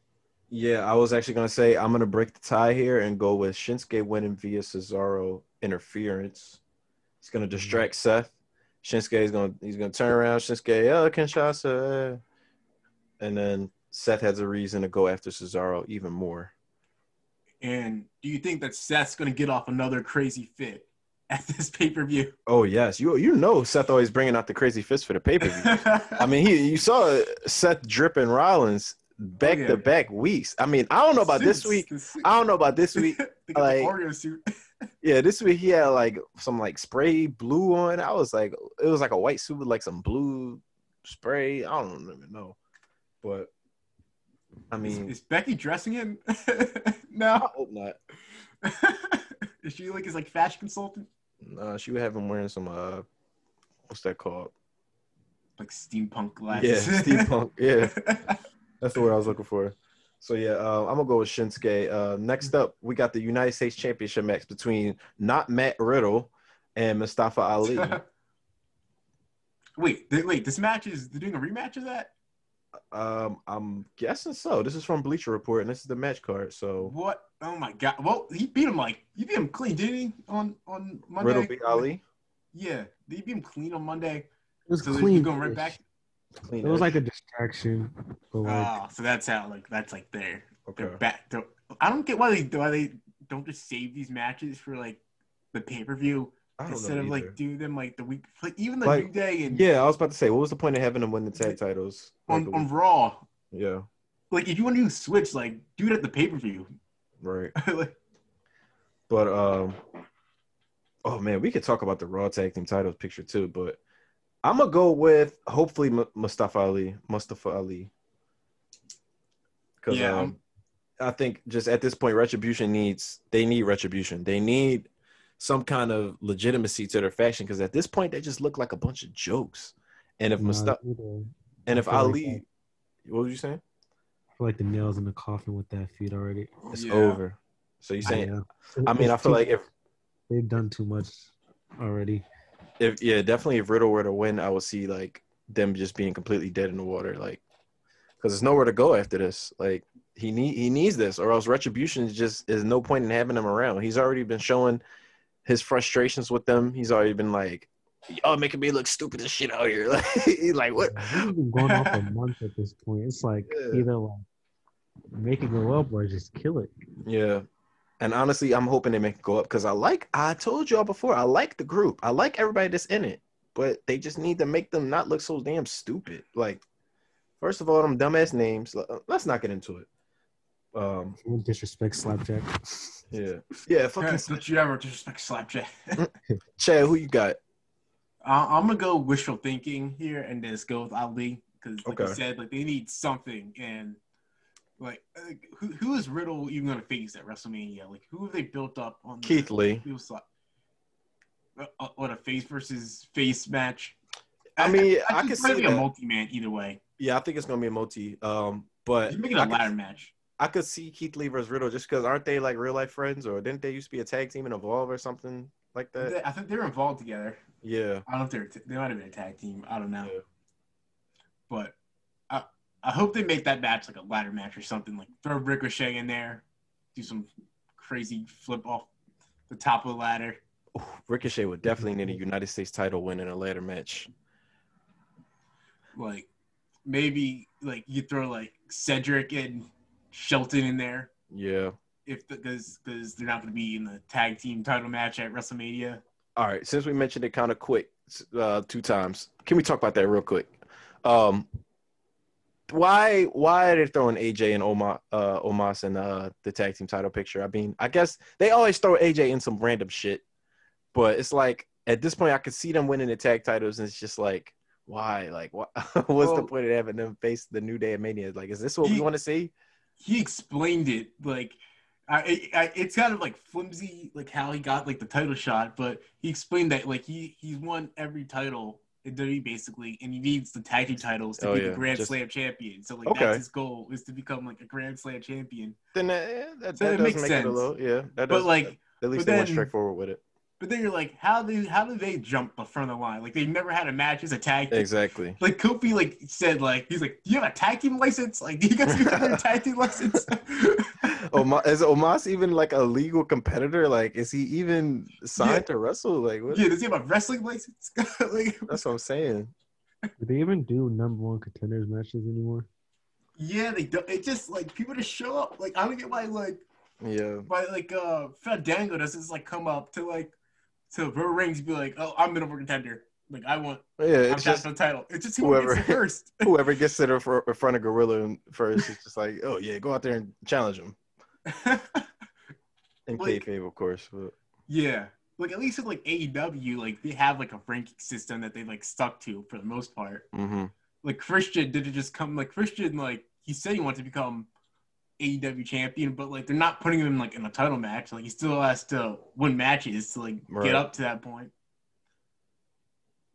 Yeah, I was actually gonna say I'm gonna break the tie here and go with Shinsuke winning via Cesaro interference. It's gonna distract Seth. Shinsuke is he's gonna turn around. Shinsuke, oh, Kinshasa, and then Seth has a reason to go after Cesaro even more. And do you think that Seth's gonna get off another crazy fit at this pay-per-view? Oh yes, you know Seth always bringing out the crazy fits for the pay-per-view. I mean, you saw Seth dripping Rollins back-to-back weeks. I mean, I don't know about this week. I don't know about this week. Like Oreo suit. Yeah, this week he had like some like spray blue on. I was like, it was like a white suit with like some blue spray. I don't even know, but I mean, is Becky dressing him? No, I hope not. Is she like his like fashion consultant? No, she would have him wearing some what's that called? Like steampunk glasses. Yeah, steampunk. Yeah, that's the word I was looking for. So, yeah, I'm going to go with Shinsuke. Next up, we got the United States Championship match between not Matt Riddle and Mustafa Ali. Wait, this match is – they're doing a rematch of that? I'm guessing so. This is from Bleacher Report, and this is the match card. So what? Oh my God! Well, he beat him clean, didn't he? On Monday. Riddle beat Ali. Yeah, he beat him clean on Monday. It was so clean. Going right back. Clean it was like a distraction. But so that's how that's there. Okay. They're back. I don't get why they don't just save these matches for the pay-per-view instead of do them the week, even the New Day and I was about to say, what was the point of having them win the tag titles on Raw? Yeah, if you want to do switch, do it at the pay-per-view, right? But oh man, we could talk about the Raw tag team titles picture too, but I'm gonna go with hopefully Mustafa Ali because I think just at this point, they need retribution. They need some kind of legitimacy to their faction because at this point, they just look like a bunch of jokes. And if Ali, what were you saying? I feel like the nail's in the coffin with that feud already. It's over. So you're saying? I feel like if they've done too much already. If Riddle were to win, I would see them just being completely dead in the water, because there's nowhere to go after this, He needs this, or else retribution is no point in having him around. He's already been showing his frustrations with them. He's already been y'all making me look stupid as shit out here. He's what? He's been going on for months at this point. It's either make it go up or just kill it. Yeah. And honestly, I'm hoping they make it go up because I told y'all before, I like the group. I like everybody that's in it, but they just need to make them not look so damn stupid. First of all, them dumbass names. Let's not get into it. Disrespect Slapjack. Yeah. Fucking. Don't you ever disrespect Slapjack? Chad, who you got? I'm gonna go wishful thinking here and just go with Ali because, you said, they need something. And who is Riddle even gonna face at WrestleMania? Who have they built up on? Keith Lee. What a face versus face match. I can see a multi-man either way. Yeah, I think it's gonna be a multi. But you're making a ladder match. I could see Keith Lee versus Riddle just because aren't they real life friends, or didn't they used to be a tag team and Evolve or something like that? I think they were involved together. Yeah. I don't know if they might have been a tag team. I don't know. Yeah. But I hope they make that match a ladder match or something. Throw Ricochet in there, do some crazy flip off the top of the ladder. Ooh, Ricochet would definitely need a United States title win in a ladder match. Maybe you throw Cedric and Shelton in there. Yeah. Because they're not going to be in the tag team title match at WrestleMania. All right. Since we mentioned it kind of quick, 2 times, can we talk about that real quick? Why are they throwing AJ and Omos in the tag team title picture? I mean, I guess they always throw AJ in some random shit, but it's at this point I could see them winning the tag titles, and it's just why? What's the point of having them face the New Day at Mania? Is this what we want to see? He explained it it's kind of flimsy how he got the title shot, but he explained that he's won every title in WWE basically, and he needs the tag team titles to be the Grand Slam champion. So that's his goal, is to become a Grand Slam champion. Then that makes sense. At least they went straightforward with it. But then you're how do they jump the front of the line? They've never had a match as a tag team. Exactly. Kofi said he's do you have a tag team license? Do you guys have a tag team license? Is Omos even a legal competitor? Is he even signed to wrestle? Does he have a wrestling license? That's what I'm saying. Do they even do #1 contenders matches anymore? Yeah, they don't. It just people just show up. I don't get why Fandango doesn't just come up to So Royal Rings be I'm middle contender. I want the title. It's just whoever gets it first. Whoever gets it in front of Gorilla first, it's just go out there and challenge him. And kayfabe, of course. But. Yeah. At least with AEW, they have a ranking system that they stuck to for the most part. Mm-hmm. Christian didn't just come Christian, he said he wanted to become AEW champion, but they're not putting him in a title match. He still has to win matches to get up to that point.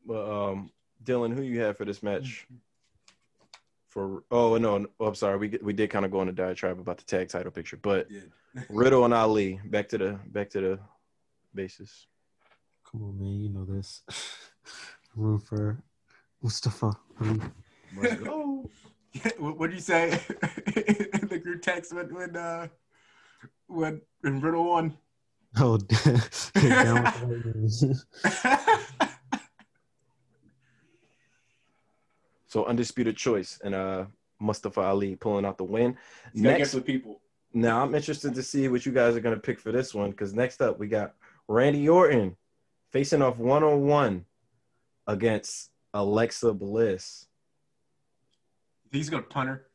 Well, Dylan, who you have for this match? I'm sorry, we did kind of go on a diatribe about the tag title picture, but Riddle and Ali, back to the basis. Come on, man, you know this. Room for Mustafa. What'd you say in the group text when Riddle won? Oh, so undisputed choice and Mustafa Ali pulling out the win. Next with people. Now I'm interested to see what you guys are gonna pick for this one, because next up we got Randy Orton facing off 1-on-1 against Alexa Bliss. He's gonna punt her.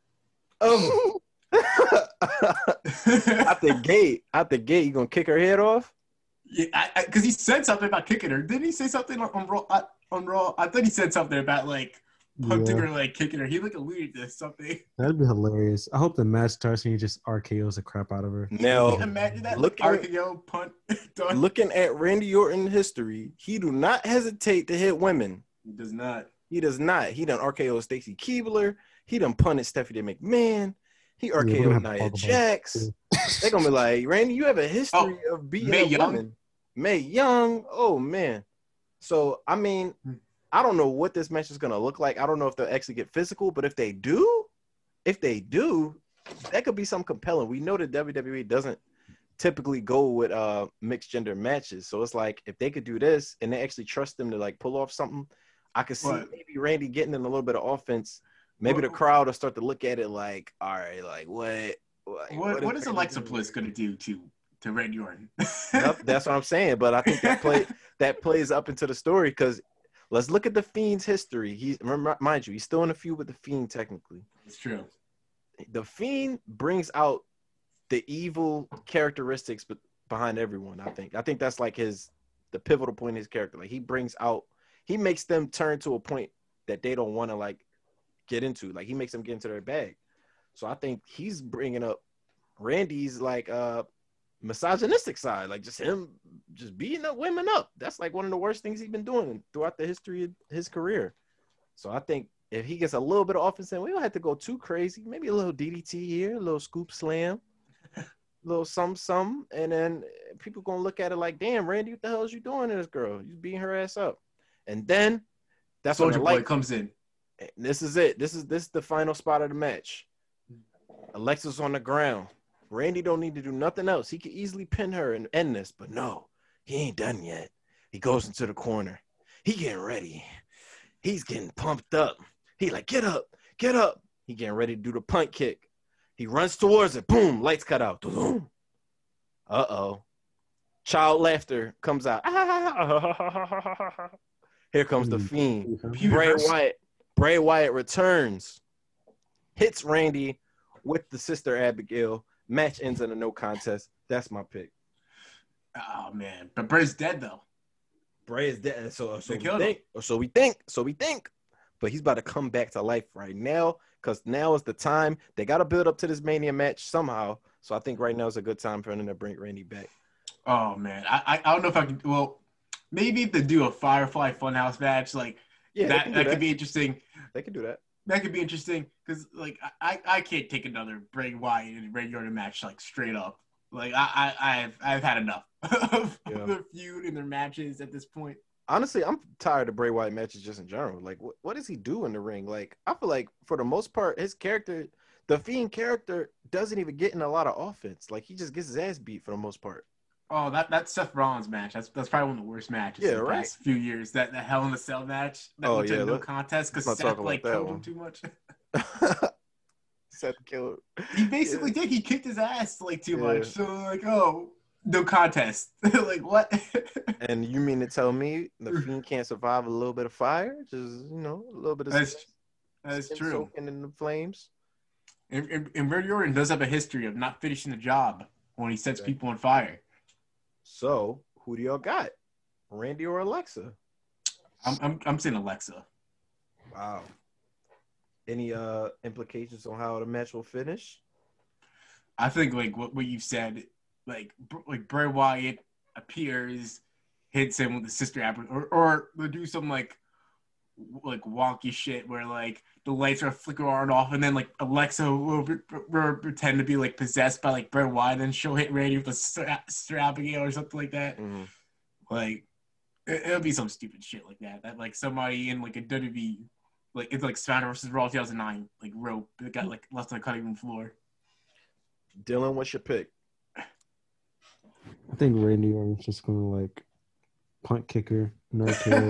Out the gate, you gonna kick her head off? Yeah, because he said something about kicking her. Didn't he say something on Raw? I thought he said something about like punting her, like kicking her. He like alluded to something. That'd be hilarious. I hope the match starts and he just RKO's the crap out of her. Now imagine that RKO punt. Done. Looking at Randy Orton history, he do not hesitate to hit women. He does not. He does not. He done RKO Stacy Keebler. He done punted Stephanie McMahon. He RKO'd Nia Jax. They're going to be like, Randy, you have a history of being a woman. Mae Young. Oh, man. So, I mean, I don't know what this match is going to look like. I don't know if they'll actually get physical, but if they do, that could be something compelling. We know that WWE doesn't typically go with mixed gender matches. So, it's like, if they could do this and they actually trust them to, like, pull off something, I could see maybe Randy getting in a little bit of offense. Maybe the crowd will start to look at it like, all right, like what is Alexa Bliss going to do to Randy Orton? Nope, that's what I'm saying. But I think that plays up into the story, because let's look at The Fiend's history. Mind you, he's still in a feud with The Fiend technically. It's true. The Fiend brings out the evil characteristics behind everyone, I think. I think that's like the pivotal point in his character. Like he makes them turn to a point that they don't want to get into. Like he makes them get into their bag. So I think he's bringing up Randy's misogynistic side, like just him just beating up women up. That's like one of the worst things he's been doing throughout the history of his career. So I think if he gets a little bit of offense, and we don't have to go too crazy, maybe a little DDT here, a little scoop slam, a little something, and then people gonna look at it like, damn, Randy, what the hell is you doing to this girl? You beating her ass up. And then that's when the light comes in. And this is it. This is the final spot of the match. Alexa's on the ground. Randy don't need to do nothing else. He could easily pin her and end this, but no, he ain't done yet. He goes into the corner. He getting ready. He's getting pumped up. He like, get up, get up. He getting ready to do the punt kick. He runs towards it. Boom, lights cut out. Boom. Uh-oh. Child laughter comes out. Here comes The Fiend. Bray Wyatt returns, hits Randy with the Sister Abigail. Match ends in a no contest. That's my pick. Oh man, but Bray's dead though. Bray is dead, so we think. But he's about to come back to life right now, because now is the time. They got to build up to this Mania match somehow. So I think right now is a good time for them to bring Randy back. Oh man, I don't know if I can. Well, maybe if they do a Firefly Funhouse match, like. Yeah, that could be interesting. They could do that. That could be interesting, because like I can't take another Bray Wyatt and Randy Orton match like straight up. Like I've had enough of the feud and their matches at this point. Honestly, I'm tired of Bray Wyatt matches just in general. Like what does he do in the ring? Like I feel like for the most part, his character, the Fiend character, doesn't even get in a lot of offense. Like he just gets his ass beat for the most part. Oh, that's Seth Rollins match. That's probably one of the worst matches in the past few years. That Hell in a Cell match. That went to no contest because Seth killed him too much. Seth killed. He basically did. He kicked his ass too much. So no contest. What? And you mean to tell me the Fiend can't survive a little bit of fire? Just a little bit of that's true. Soaking in the flames. And Randy Orton does have a history of not finishing the job when he sets people on fire. So, who do y'all got? Randy or Alexa? I'm saying Alexa. Wow. Any implications on how the match will finish? I think what you've said, like Bray Wyatt appears, hits him with the Sister Abigail, or they'll do some wonky shit where the lights are flicker on and off, and then Alexa will pretend to be possessed by Bray Wyatt, and she'll hit Randy with a Sister Abigail or something like that. Mm-hmm. It'll be some stupid shit like that. That somebody in a WWE like it's like SmackDown versus Raw 2009, like rope that got like left on the cutting room floor. Dylan, what's your pick? I think Randy Orton's just gonna like punt kicker, no kill,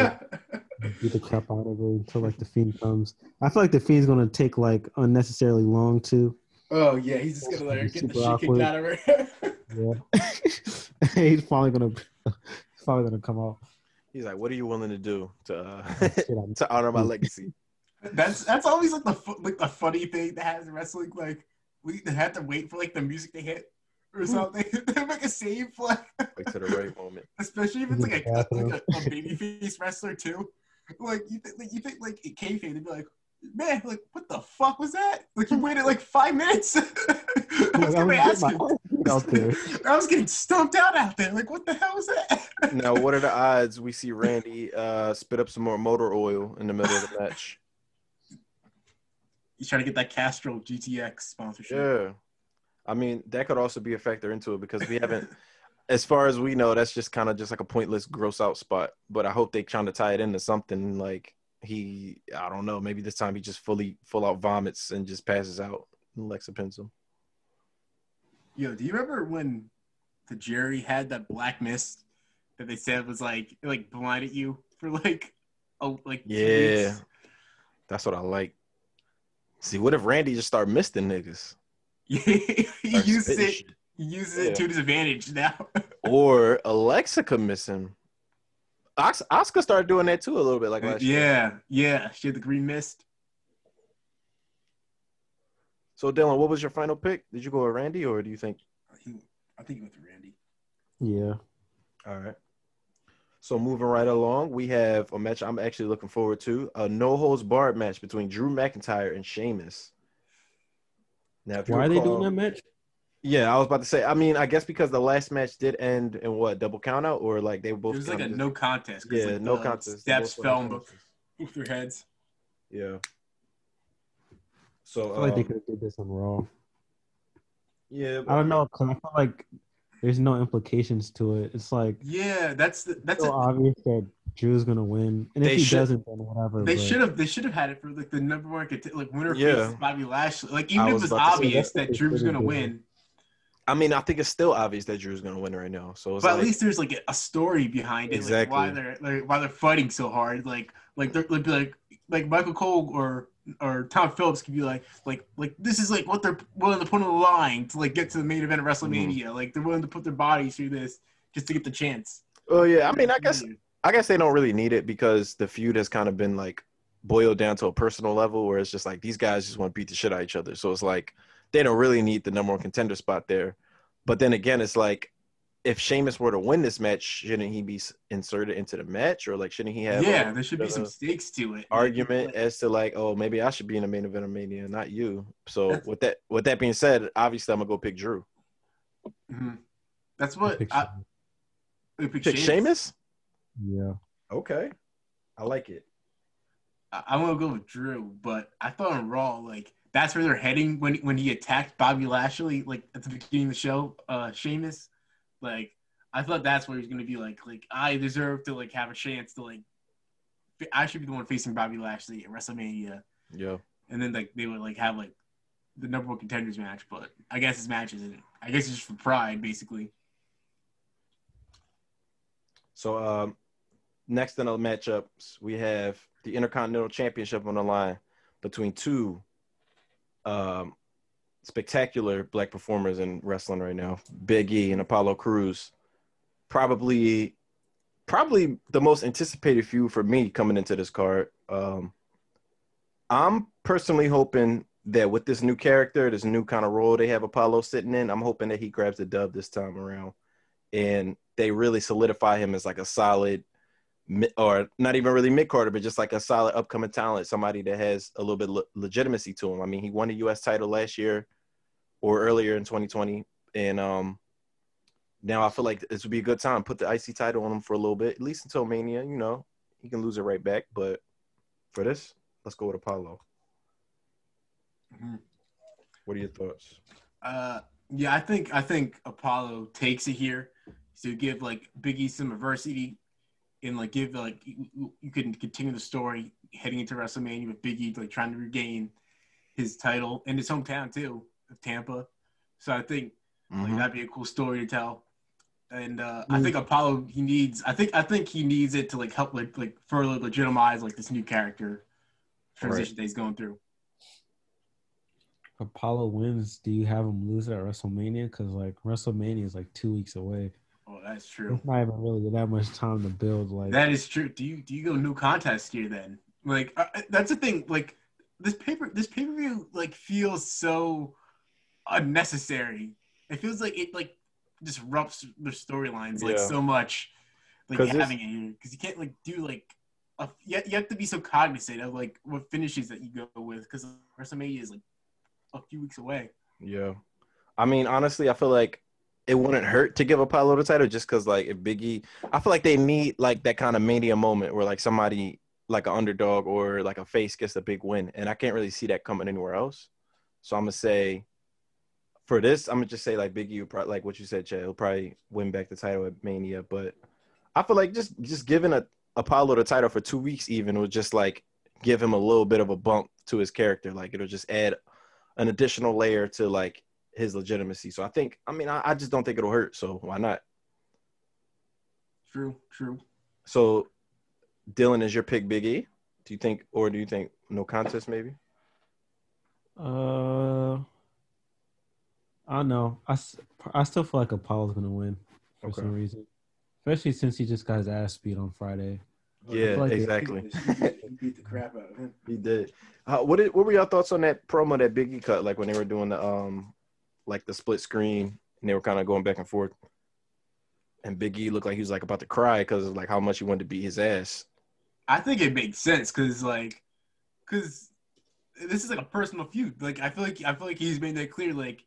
beat the crap out of her until like the Fiend comes. I feel like the Fiend's gonna take like unnecessarily long too. Oh yeah, he's just gonna let her get the shit kicked out of her. Yeah, he's probably gonna come out. He's like, "What are you willing to do to honor my legacy?" That's always like the funny thing that has wrestling. Like we had to wait for like the music to hit or something. They make a save play. Like to the right moment. Especially if it's like a babyface wrestler too. Like you think like a kayfabe, they'd be like, "Man, like what the fuck was that? Like you waited like 5 minutes." I was getting stumped out there. Like, what the hell was that? Now, what are the odds we see Randy spit up some more motor oil in the middle of the match? He's trying to get that Castrol GTX sponsorship. Yeah. I mean, that could also be a factor into it because we haven't, as far as we know, that's just kind of just like a pointless gross out spot. But I hope they're trying to tie it into something like I don't know, maybe this time he just full out vomits and just passes out in Lexapensum. Yo, do you remember when the Jerry had that black mist that they said was like blinded you for like 2 weeks? That's what I like. See, what if Randy just start misting niggas? Yeah, he uses it to his advantage now. Or Alexa could miss him. Asuka started doing that too a little bit like last year. Yeah, she had the green mist. So, Dylan, what was your final pick? Did you go with Randy, or do you think? I think he went with Randy. Yeah. All right. So, moving right along, we have a match I'm actually looking forward to, a no-holds-barred match between Drew McIntyre and Sheamus. Now, if you recall, why are they doing that match? Yeah, I was about to say, I mean, I guess because the last match did end in what, double count-out? Or, like, they were both. It was like a no contest. Yeah, like no contest. Steps fell with their heads. Yeah. So I feel like they could have did this on Raw. Yeah, but I don't know. I feel like there's no implications to it. It's like that's so obvious that Drew's gonna win, and if he doesn't, then whatever. They should have had it for like the number one like winner face Bobby Lashley. Like even if it was obvious that Drew's gonna win. I mean, I think it's still obvious that Drew's gonna win right now. So, but like, at least there's like a story behind it, exactly. Like why they're fighting so hard. Like Michael Cole or Tom Phillips could be like this is like what they're willing to put on the line to like get to the main event of WrestleMania. Mm-hmm. Like they're willing to put their bodies through this just to get the chance. Oh yeah, I mean, I guess they don't really need it because the feud has kind of been like boiled down to a personal level where it's just like these guys just want to beat the shit out of each other. So it's like they don't really need the number one contender spot there. But then again, it's like if Sheamus were to win this match, shouldn't he be inserted into the match? Or, like, shouldn't he have... Yeah, there should be some stakes to it. Argument as to, like, oh, maybe I should be in the main event of Mania, not you. So, with that being said, obviously, I'm going to go pick Drew. Mm-hmm. That's what... I pick Sheamus? Yeah. Okay. I like it. I'm going to go with Drew, but I thought on Raw, like, that's where they're heading when he attacked Bobby Lashley, like, at the beginning of the show, Sheamus. Like, I thought that's where he's going to be like, I deserve to, like, have a chance to, like, I should be the one facing Bobby Lashley at WrestleMania. Yeah. And then, like, they would, like, have, like, the number one contenders match. But I guess this match isn't. I guess it's just for pride, basically. So, next in the matchups, we have the Intercontinental Championship on the line between two spectacular black performers in wrestling right now, Big E and Apollo Crews. Probably the most anticipated feud for me coming into this card. I'm personally hoping that with this new character, this new kind of role they have Apollo sitting in, I'm hoping that he grabs the dub this time around and they really solidify him as like a solid, or not even really mid-carder, but just like a solid upcoming talent, somebody that has a little bit of legitimacy to him. I mean, he won the U.S. title last year, or earlier in 2020, and now I feel like this would be a good time. Put the IC title on him for a little bit, at least until Mania. You know, he can lose it right back. But for this, let's go with Apollo. Mm-hmm. What are your thoughts? Yeah, I think Apollo takes it here to give like Big E some adversity and like give like you can continue the story heading into WrestleMania with Big E like trying to regain his title in his hometown too of Tampa. So I think like that'd be a cool story to tell. And I think Apollo he needs it to like help like further legitimize like this new character transition that he's going through. Apollo wins. Do you have him lose at WrestleMania? Because like WrestleMania is like 2 weeks away. Oh, that's true. It's not even really that much time to build. Like that is true. Do you go new contest here then? Like that's the thing. Like this pay-per-view like feels so unnecessary. It feels like it like disrupts their storylines like so much. Like having it here because you can't like do like. You have to be so cognizant of like what finishes that you go with because WrestleMania is like a few weeks away. Yeah, I mean, honestly, I feel like it wouldn't hurt to give Apollo the title just because, like, if Big E, I feel like they need like that kind of mania moment where like somebody like an underdog or like a face gets a big win, and I can't really see that coming anywhere else. So I'm gonna say for this, I'm gonna just say like Big E, like what you said, Chad, he'll probably win back the title at Mania. But I feel like just giving Apollo the title for 2 weeks even will just like give him a little bit of a bump to his character. Like it'll just add an additional layer to like his legitimacy. So I think, I mean, I just don't think it'll hurt. So why not? True. So Dylan, is your pick Big E? Do you think no contest maybe? I don't know. I still feel like Apollo's going to win for some reason. Especially since he just got his ass beat on Friday. Yeah, like exactly. He beat the crap out of him. He did. What were your thoughts on that promo that Big E cut? Like when they were doing the like the split screen and they were kind of going back and forth, and Big E looked like he was like about to cry because of like how much he wanted to beat his ass. I think it made sense because this is like a personal feud. Like I feel like he's made that clear. Like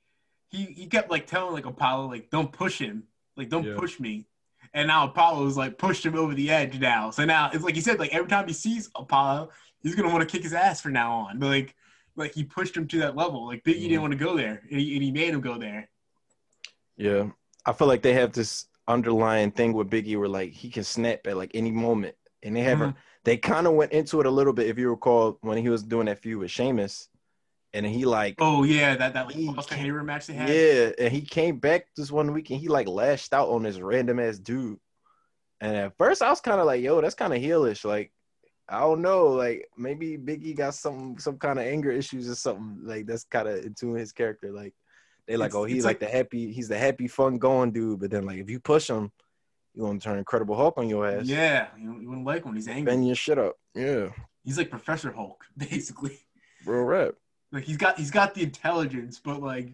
he kept like telling like Apollo like don't push him, like don't push me. And now Apollo's like pushed him over the edge now. So now it's like he said, like every time he sees Apollo, he's gonna want to kick his ass from now on. But like he pushed him to that level. Like Big E didn't want to go there, and he made him go there. Yeah, I feel like they have this underlying thing with Big E where like he can snap at like any moment, and they have they kind of went into it a little bit if you recall when he was doing that feud with Sheamus. And he like, oh yeah, that like Buster Hayward match they had. Yeah, and he came back this one week and he like lashed out on this random ass dude. And at first I was kind of like, yo, that's kind of heelish. Like, I don't know, like maybe Big E got some kind of anger issues or something. Like that's kind of into his character. Like they like, he's the happy fun going dude. But then like if you push him, you're gonna turn Incredible Hulk on your ass. Yeah, you wouldn't like him. He's angry. Bend your shit up. Yeah. He's like Professor Hulk, basically. Real rap. Like he's got the intelligence, but like,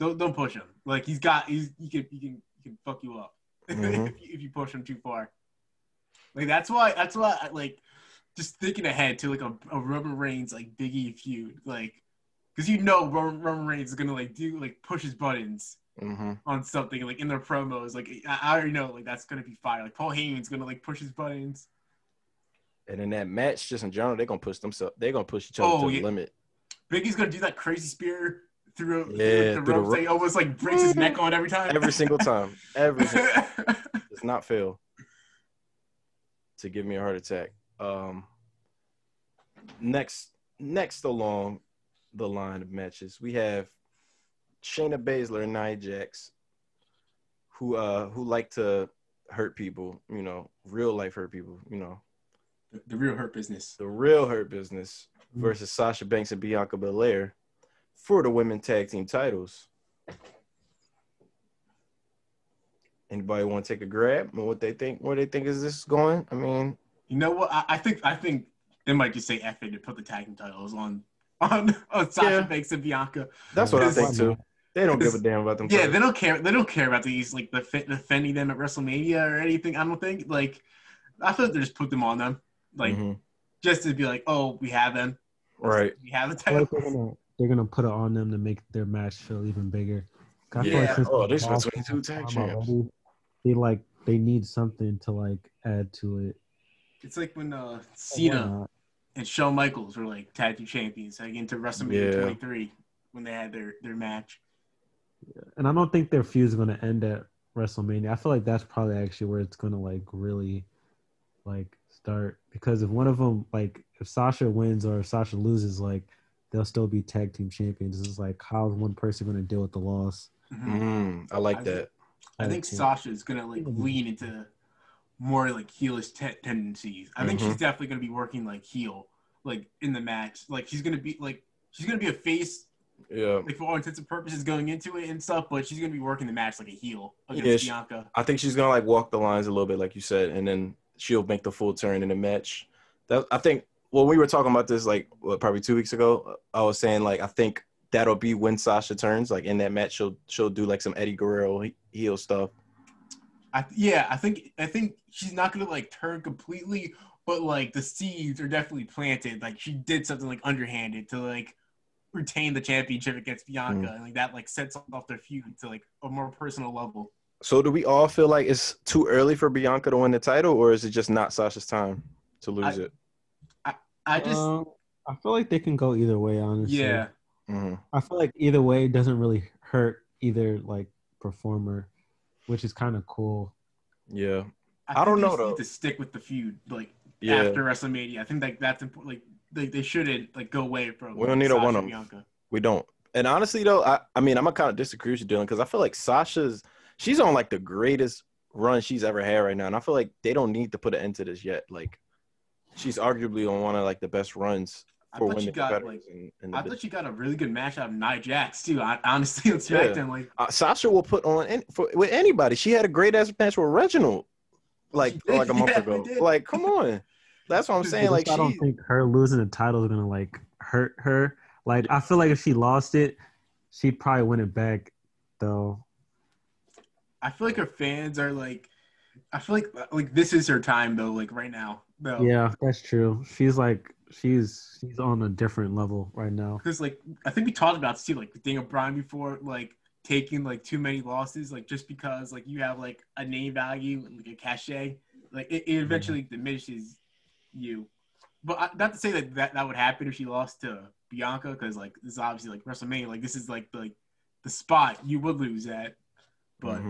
don't push him. Like he can fuck you up if you push him too far. Like that's why I, like just thinking ahead to like a Roman Reigns like Big E feud, like because you know Roman Reigns is gonna like do like push his buttons on something like in their promos. Like I already know like that's gonna be fire. Like Paul Heyman's gonna like push his buttons. And in that match, just in general, they're gonna push themselves. They're gonna push each other to the limit. Biggie's gonna do that crazy spear through the ropes. He almost like breaks his neck on every time. Every single time. Does not fail to give me a heart attack. Next along the line of matches, we have Shayna Baszler and Nia Jax, who like to hurt people. You know, real life hurt people. You know, the real hurt business. The real hurt business. Versus Sasha Banks and Bianca Belair for the women tag team titles. Anybody want to take a grab on what they think? Where they think is this going? I mean, you know what? I think they might just say effort to put the tag team titles on Sasha Banks and Bianca. That's what I think too. They don't give a damn about them. Yeah, titles. They don't care. They don't care about these like defending them at WrestleMania or anything. I don't think like I feel like they just put them on them like. Just to be like, oh, we have them. Right. We have the title. They're gonna put it on them to make their match feel even bigger. This is 22 tag champs. They need something to like add to it. It's like when Cena and Shawn Michaels were like tag team champions like into WrestleMania 23 when they had their match. Yeah. And I don't think their feud is gonna end at WrestleMania. I feel like that's probably actually where it's gonna like really like start, because if one of them, like if Sasha wins or if Sasha loses, like they'll still be tag team champions. It's like, how's one person going to deal with the loss? Mm-hmm. I like that. I think Sasha is going to like lean into more like heelish tendencies. I think she's definitely going to be working like heel, like in the match. Like she's going to be a face. Yeah. Like for all intents and purposes going into it and stuff, but she's going to be working the match like a heel against Bianca. I think she's going to like walk the lines a little bit, like you said, and then she'll make the full turn in the match. That, I think when we were talking about this like probably 2 weeks ago, I was saying like I think that'll be when Sasha turns. Like in that match, she'll do like some Eddie Guerrero heel stuff. I think she's not going to like turn completely, but like the seeds are definitely planted. Like she did something like underhanded to like retain the championship against Bianca, and like that like sets off their feud to like a more personal level. So do we all feel like it's too early for Bianca to win the title, or is it just not Sasha's time to lose it? I feel like they can go either way, honestly. Yeah. Mm-hmm. I feel like either way doesn't really hurt either like performer, which is kind of cool. Yeah. I don't know though. Need to stick with the feud like after WrestleMania. I think like that's important. Like they shouldn't like go away from. We don't need a one of them. We don't. And honestly though, I mean I'm gonna kind of disagree with you, Dylan, because I feel like she's on like the greatest run she's ever had right now, and I feel like they don't need to put an end to this yet. Like she's arguably on one of like the best runs. I thought she got a really good match out of Nia Jax too. I honestly expect them like Sasha will put on with anybody. She had a great ass match with Reginald like a month ago. Like come on. That's what I'm saying. Like, I don't think her losing the title is gonna like hurt her. Like, I feel like if she lost it, she'd probably win it back, though. I feel like her fans are like, I feel like this is her time though. Like right now, though. Yeah, that's true. She's like, she's on a different level right now. Because like, I think we talked about this too, like Daniel Bryan before, like taking like too many losses, like just because like you have like a name value and like a cachet, like it eventually diminishes you. But not to say that would happen if she lost to Bianca, because like this is obviously like WrestleMania, like this is like the spot you would lose at. But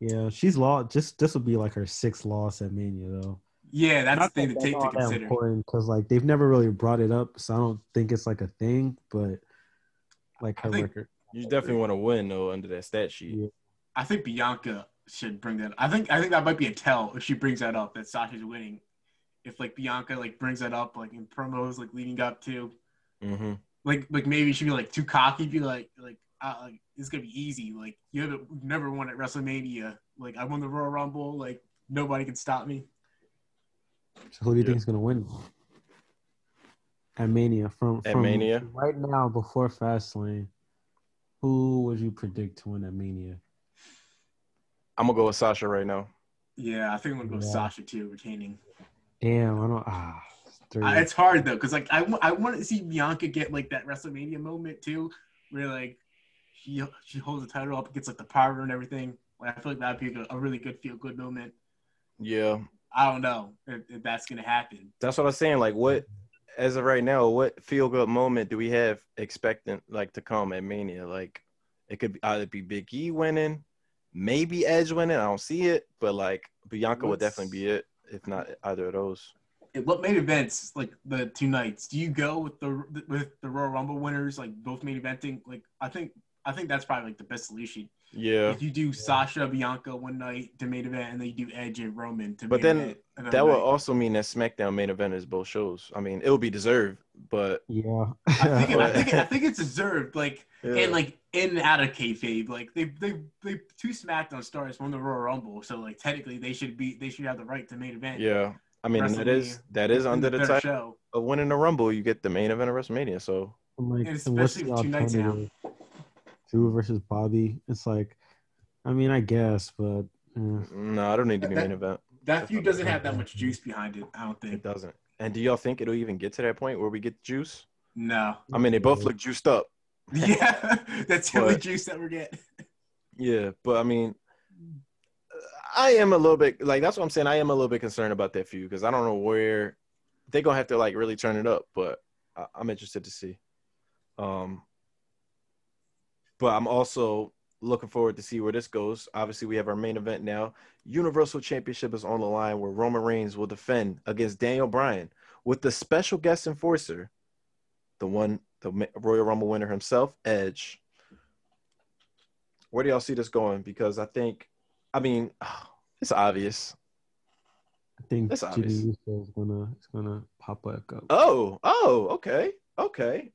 yeah, she's lost. Just this would be like her sixth loss at Mania though. Yeah, that's the thing to take to consider. Because like they've never really brought it up, so I don't think it's like a thing. But like her record, you definitely want to win though under that stat sheet. Yeah. I think Bianca should bring that up. I think that might be a tell if she brings that up that Sasha's winning. If like Bianca like brings that up like in promos like leading up to, like maybe she'd be like too cocky, be like it's gonna be easy. Like you haven't never won at WrestleMania. Like I won the Royal Rumble. Like nobody can stop me. So who do you think is gonna win at Mania? From Mania right now before Fastlane, who would you predict to win at Mania? I'm gonna go with Sasha right now. Yeah, I think I'm gonna go with Sasha too, retaining. Damn, I don't. It's hard though, cause like I want to see Bianca get like that WrestleMania moment too, where like she holds the title up, gets like the power and everything. Like I feel like that'd be a really good feel good moment. Yeah. I don't know if that's gonna happen. That's what I'm saying. Like, what as of right now, what feel good moment do we have expecting like to come at Mania? Like, it could either be Big E winning, maybe Edge winning. I don't see it, but like Bianca would definitely be it. If not either of those, what main events like the two nights? Do you go with the Royal Rumble winners like both main eventing? Like I think that's probably like the best solution. Yeah, if you do Sasha Bianca one night to main event, and then you do Edge and Roman to. But main event that would also mean that SmackDown main event is both shows. I mean, it would be deserved, but yeah, I think it's deserved. Like and like in and out of kayfabe, like they two SmackDown stars won the Royal Rumble, so like technically they should have the right to main event. Yeah, I mean that is under the title show of winning the Rumble. You get the main event of WrestleMania, so like, and especially with 2 nights now. Drew versus Bobby, it's like, I mean, I guess, but no, I don't need to be main event. That feud doesn't have that much juice behind it. I don't think it doesn't. And do y'all think it'll even get to that point where we get juice? No. I mean, they both look juiced up. Yeah, that's the only juice that we're getting. Yeah, but I mean, I am a little bit like that's what I'm saying. I am a little bit concerned about that feud because I don't know where they're gonna have to like really turn it up. But I'm interested to see. But I'm also looking forward to see where this goes. Obviously, we have our main event now. Universal Championship is on the line, where Roman Reigns will defend against Daniel Bryan with the special guest enforcer, the Royal Rumble winner himself, Edge. Where do y'all see this going? Because I think, it's obvious. I think it's obvious. Jimmy Uso is gonna pop back up. Oh, okay.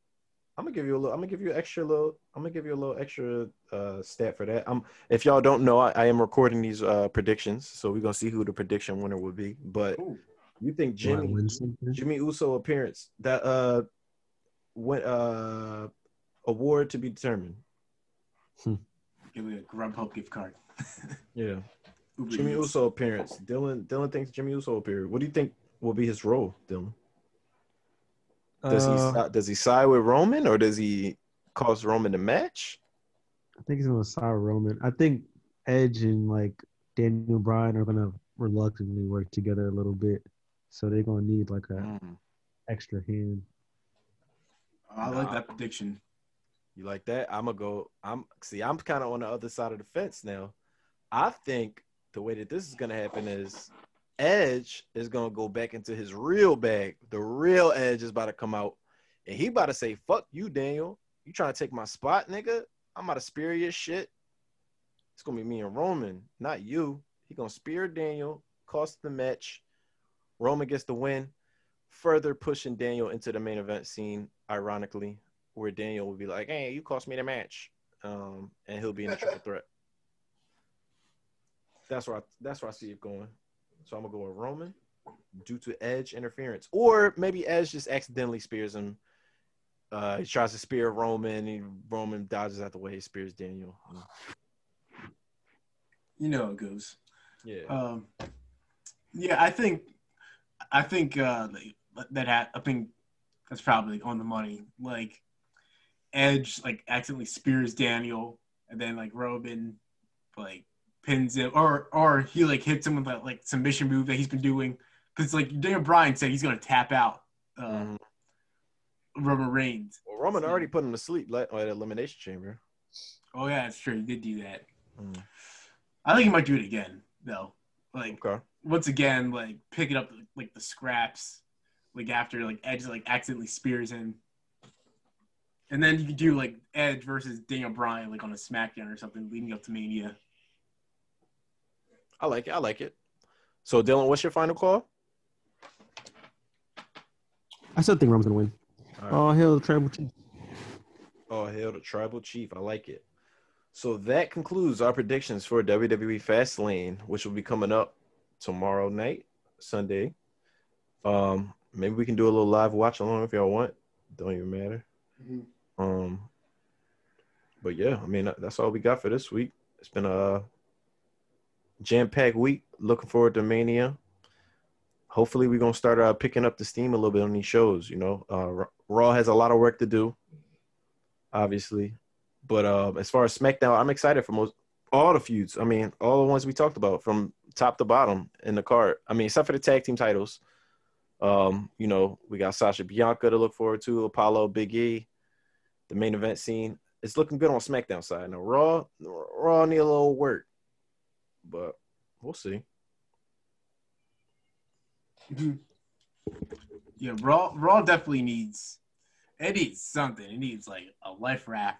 I'm gonna give you a little extra stat for that. If y'all don't know, I am recording these predictions, so we're gonna see who the prediction winner will be. But you think Jimmy Uso appearance that award to be determined. Give me a Grubhub gift card. Yeah. Jimmy Uso appearance. Dylan thinks Jimmy Uso appearance. What do you think will be his role, Dylan? Does he side with Roman, or does he cause Roman to match? I think he's gonna side with Roman. I think Edge and Daniel Bryan are gonna reluctantly work together a little bit, so they're gonna need an extra hand. I like that prediction. You like that? I'm kind of on the other side of the fence now. I think the way that this is gonna happen is Edge is going to go back into his real bag. The real Edge is about to come out, and he about to say, fuck you, Daniel. You trying to take my spot, nigga? I'm about to spear your shit. It's going to be me and Roman, not you. He going to spear Daniel, cost the match. Roman gets the win, further pushing Daniel into the main event scene, ironically, where Daniel will be like, hey, you cost me the match, and he'll be in a triple threat. That's where I see it going. So I'm going to go with Roman due to Edge interference. Or maybe Edge just accidentally spears him. He tries to spear Roman, and Roman dodges out the way. He spears Daniel. You know how it goes. Yeah. I think that's probably on the money. Edge accidentally spears Daniel, and then Roman pins him, or he hits him with that submission move that he's been doing, because Daniel Bryan said he's gonna tap out Roman Reigns. Well, Roman already put him to sleep at Elimination Chamber. Oh yeah, that's true. He did do that. Mm. I think he might do it again though. Once again, picking up the scraps, after Edge accidentally spears him, and then you could do Edge versus Daniel Bryan on a SmackDown or something leading up to Mania. I like it. So, Dylan, what's your final call? I still think Roman's going to win. Right. Oh, hail the tribal chief. Oh, hail the tribal chief. I like it. So, that concludes our predictions for WWE Fastlane, which will be coming up tomorrow night, Sunday. Maybe we can do a little live watch along if y'all want. Don't even matter. Mm-hmm. But, yeah, that's all we got for this week. It's been a jam-packed week. Looking forward to Mania. Hopefully, we're going to start picking up the steam a little bit on these shows. Raw has a lot of work to do, obviously. But as far as SmackDown, I'm excited for all the feuds. All the ones we talked about from top to bottom in the card. Except for the tag team titles. We got Sasha Bianca to look forward to, Apollo, Big E, the main event scene. It's looking good on SmackDown side. Now, Raw need a little work. But we'll see. Mm-hmm. Yeah, Raw definitely needs – it needs something. It needs, a life raft.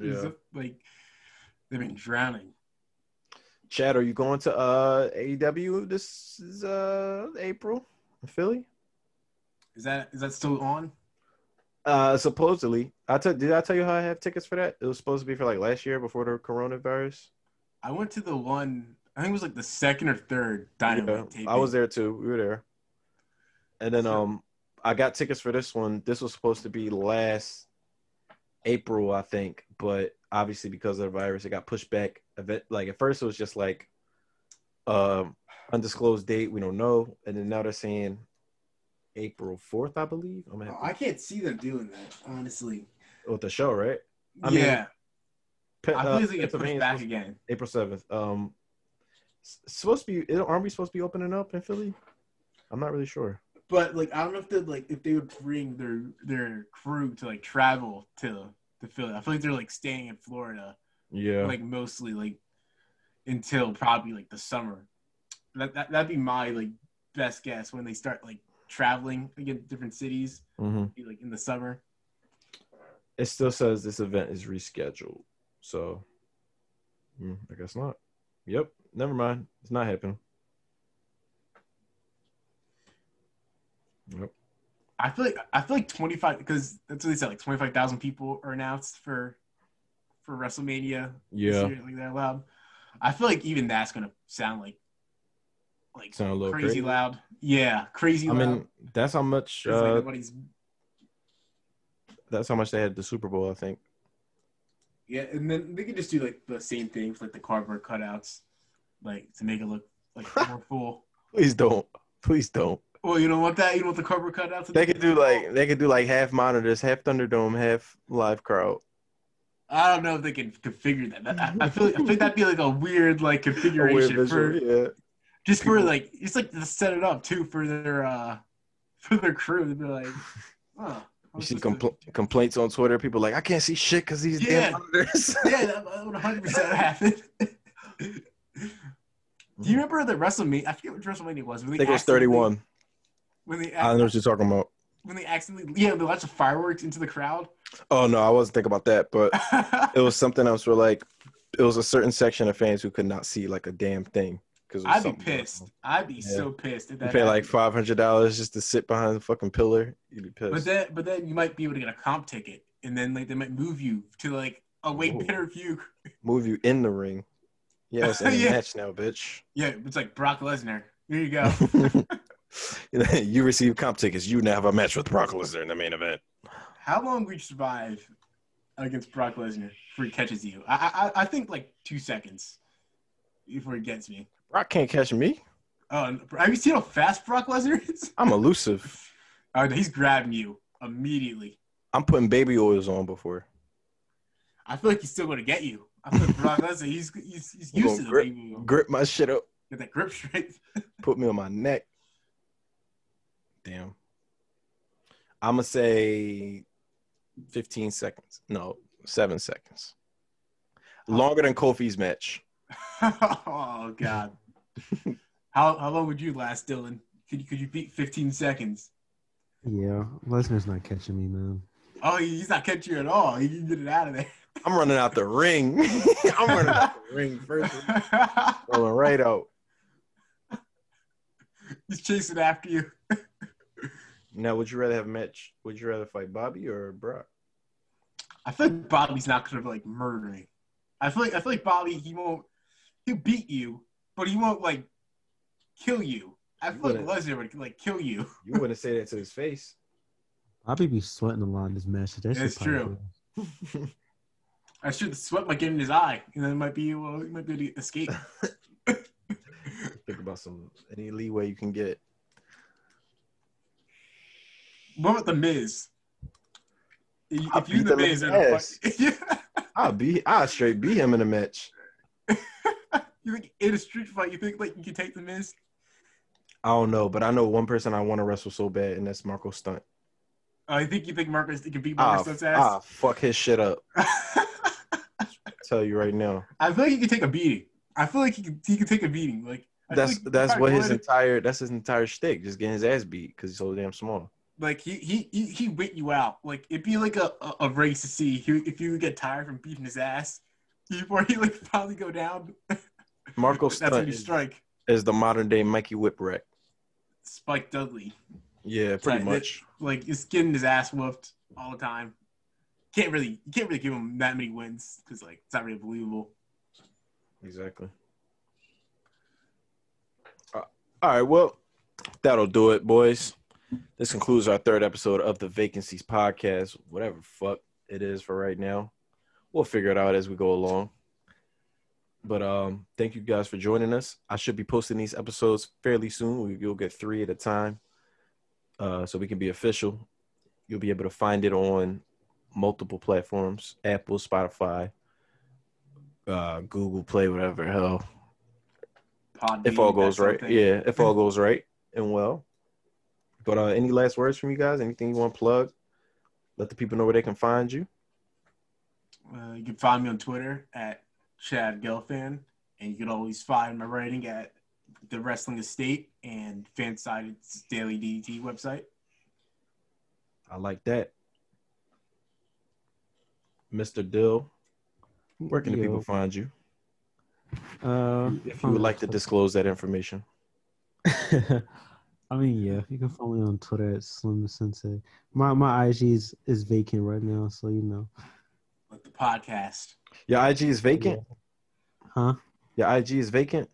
Yeah. They've been drowning. Chad, are you going to AEW this is April in Philly? Is that still on? Supposedly. Did I tell you how I have tickets for that? It was supposed to be for, last year before the coronavirus. I went to the one, I think it was the second or third Dynamite taping. I was there too. We were there. And then I got tickets for this one. This was supposed to be last April, I think. But obviously because of the virus, it got pushed back. At first it was just undisclosed date. We don't know. And then now they're saying April 4th, I believe. I can't see them doing that, honestly. With the show, right? I believe they get pushed back again. April 7th. Supposed to be. Aren't we supposed to be opening up in Philly? I'm not really sure. But I don't know if they would bring their crew to travel to Philly. I feel like they're staying in Florida Yeah. Like mostly like until probably like the summer. That'd be my like best guess when they start like traveling again to different cities. Mm-hmm. Be like in the summer. It still says this event is rescheduled. So I guess not. Yep. Never mind. It's not happening. Yep. I feel like 25 because that's what they said, like 25,000 people are announced for WrestleMania. Yeah. This year, like that loud. I feel like even that's gonna sound like sound a little crazy loud. Yeah, crazy loud. I mean, that's how much that's how much they had the Super Bowl, I think. Yeah, and then they could just do like the same thing with like the cardboard cutouts, like to make it look like more full. Please don't. Please don't. Well, you don't want that. You don't want the cardboard cutouts. They could do like half monitors, half Thunderdome, half live crowd. I don't know if they can configure that. I feel like that'd be like a weird like configuration for just people. For like it's like to set it up too for their crew. They'd be like, oh. You see complaints on Twitter. People like, I can't see shit because these damn monitors. Yeah, that would 100% happen. Do you remember the WrestleMania? I forget which WrestleMania it was. I think it was 31. I know what you're talking about. When they accidentally, they launched fireworks into the crowd. Oh, no, I wasn't thinking about that, but it was something else where, like, it was a certain section of fans who could not see, like, a damn thing. I'd be pissed. I'd be so pissed. If that you pay, like, $500 just to sit behind the fucking pillar, you'd be pissed. But then you might be able to get a comp ticket, and then, like, they might move you to, like, a way better view. Move you in the ring. Yeah, it's in the match now, bitch. Yeah, it's like Brock Lesnar. Here you go. You receive comp tickets. You now have a match with Brock Lesnar in the main event. How long would you survive against Brock Lesnar before he catches you? I think like 2 seconds before he gets me. Brock can't catch me. Oh, have you seen how fast Brock Lesnar is? I'm elusive. Oh, he's grabbing you immediately. I'm putting baby oils on before. I feel like he's still going to get you. I feel like Brock Lesnar, he's used to the baby oil. Grip my shit up. Get that grip straight. Put me on my neck. Damn. I'm going to say 15 seconds. No, 7 seconds. Longer than Kofi's match. Oh, God. How long would you last, Dylan? Could you beat 15 seconds? Yeah. Lesnar's not catching me, man. Oh, he's not catching you at all. He can get it out of there. I'm running out the ring. I'm running out the ring first. Rolling right out. He's chasing after you. Now, would you rather have a match? Would you rather fight Bobby or Brock? I feel like Bobby's not gonna like murdering. I feel like Bobby he'll beat you, but he won't like kill you. I feel like Lesnar would like kill you. You wouldn't say that to his face. Bobby be sweating a lot in this match. That's true. I should sweat like in his eye, and then it might be he might be able to escape. Think about any leeway you can get. What about The Miz? If you The Miz, I'll straight beat him in a match. You think in a street fight, you think like you can take The Miz? I don't know, but I know one person I want to wrestle so bad, and that's Marco Stunt. Oh, you think Marco can beat Marco Stunt's ass? Ah, fuck his shit up. Tell you right now. I feel like he can take a beating. I feel like he can take a beating. Like that's his entire shtick, just getting his ass beat because he's so damn small. Like he wait you out. Like it'd be like a race to see if you get tired from beating his ass before he like finally go down. Marco Stunt that's when you strike. Is the modern day Mikey Whipwreck. Spike Dudley. Yeah, pretty much. Like he's getting his ass whooped all the time. You can't really give him that many wins because like it's not really believable. Exactly. All right, well, that'll do it, boys. This concludes our third episode of the Vacancies Podcast, whatever fuck it is for right now. We'll figure it out as we go along. But thank you guys for joining us. I should be posting these episodes fairly soon. You'll get 3 at a time so we can be official. You'll be able to find it on multiple platforms, Apple, Spotify, Google Play, whatever the hell. Podbean, if all goes right. Something. Yeah, if all goes right and well. But any last words from you guys? Anything you want to plug? Let the people know where they can find you. You can find me on Twitter at Chad Gelfand, and you can always find my writing at The Wrestling Estate and Fansided's Daily DDT website. I like that. Mr. Dill, where can the people find you? If you would like to disclose that information. I mean, yeah, you can follow me on Twitter at Slim Sensei. My IG is vacant right now, so you know. Like the podcast. Your IG is vacant? Yeah. Huh? Your IG is vacant?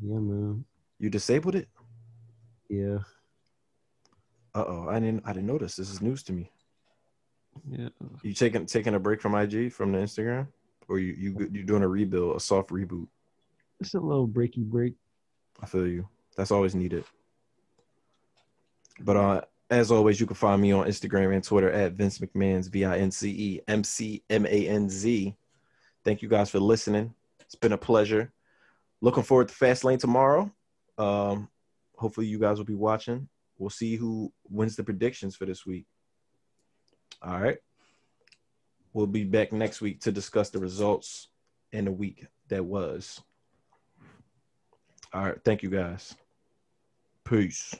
Yeah, man. You disabled it? Yeah. Uh-oh, I didn't notice. This is news to me. Yeah. You taking a break from IG, from the Instagram? Or you doing a rebuild, a soft reboot? It's a little breaky break. I feel you. That's always needed. But as always, you can find me on Instagram and Twitter at Vince McMahon's, VinceMcManz. Thank you guys for listening. It's been a pleasure. Looking forward to Fast Lane tomorrow. Hopefully you guys will be watching. We'll see who wins the predictions for this week. All right. We'll be back next week to discuss the results in the week that was. All right. Thank you guys. Peace.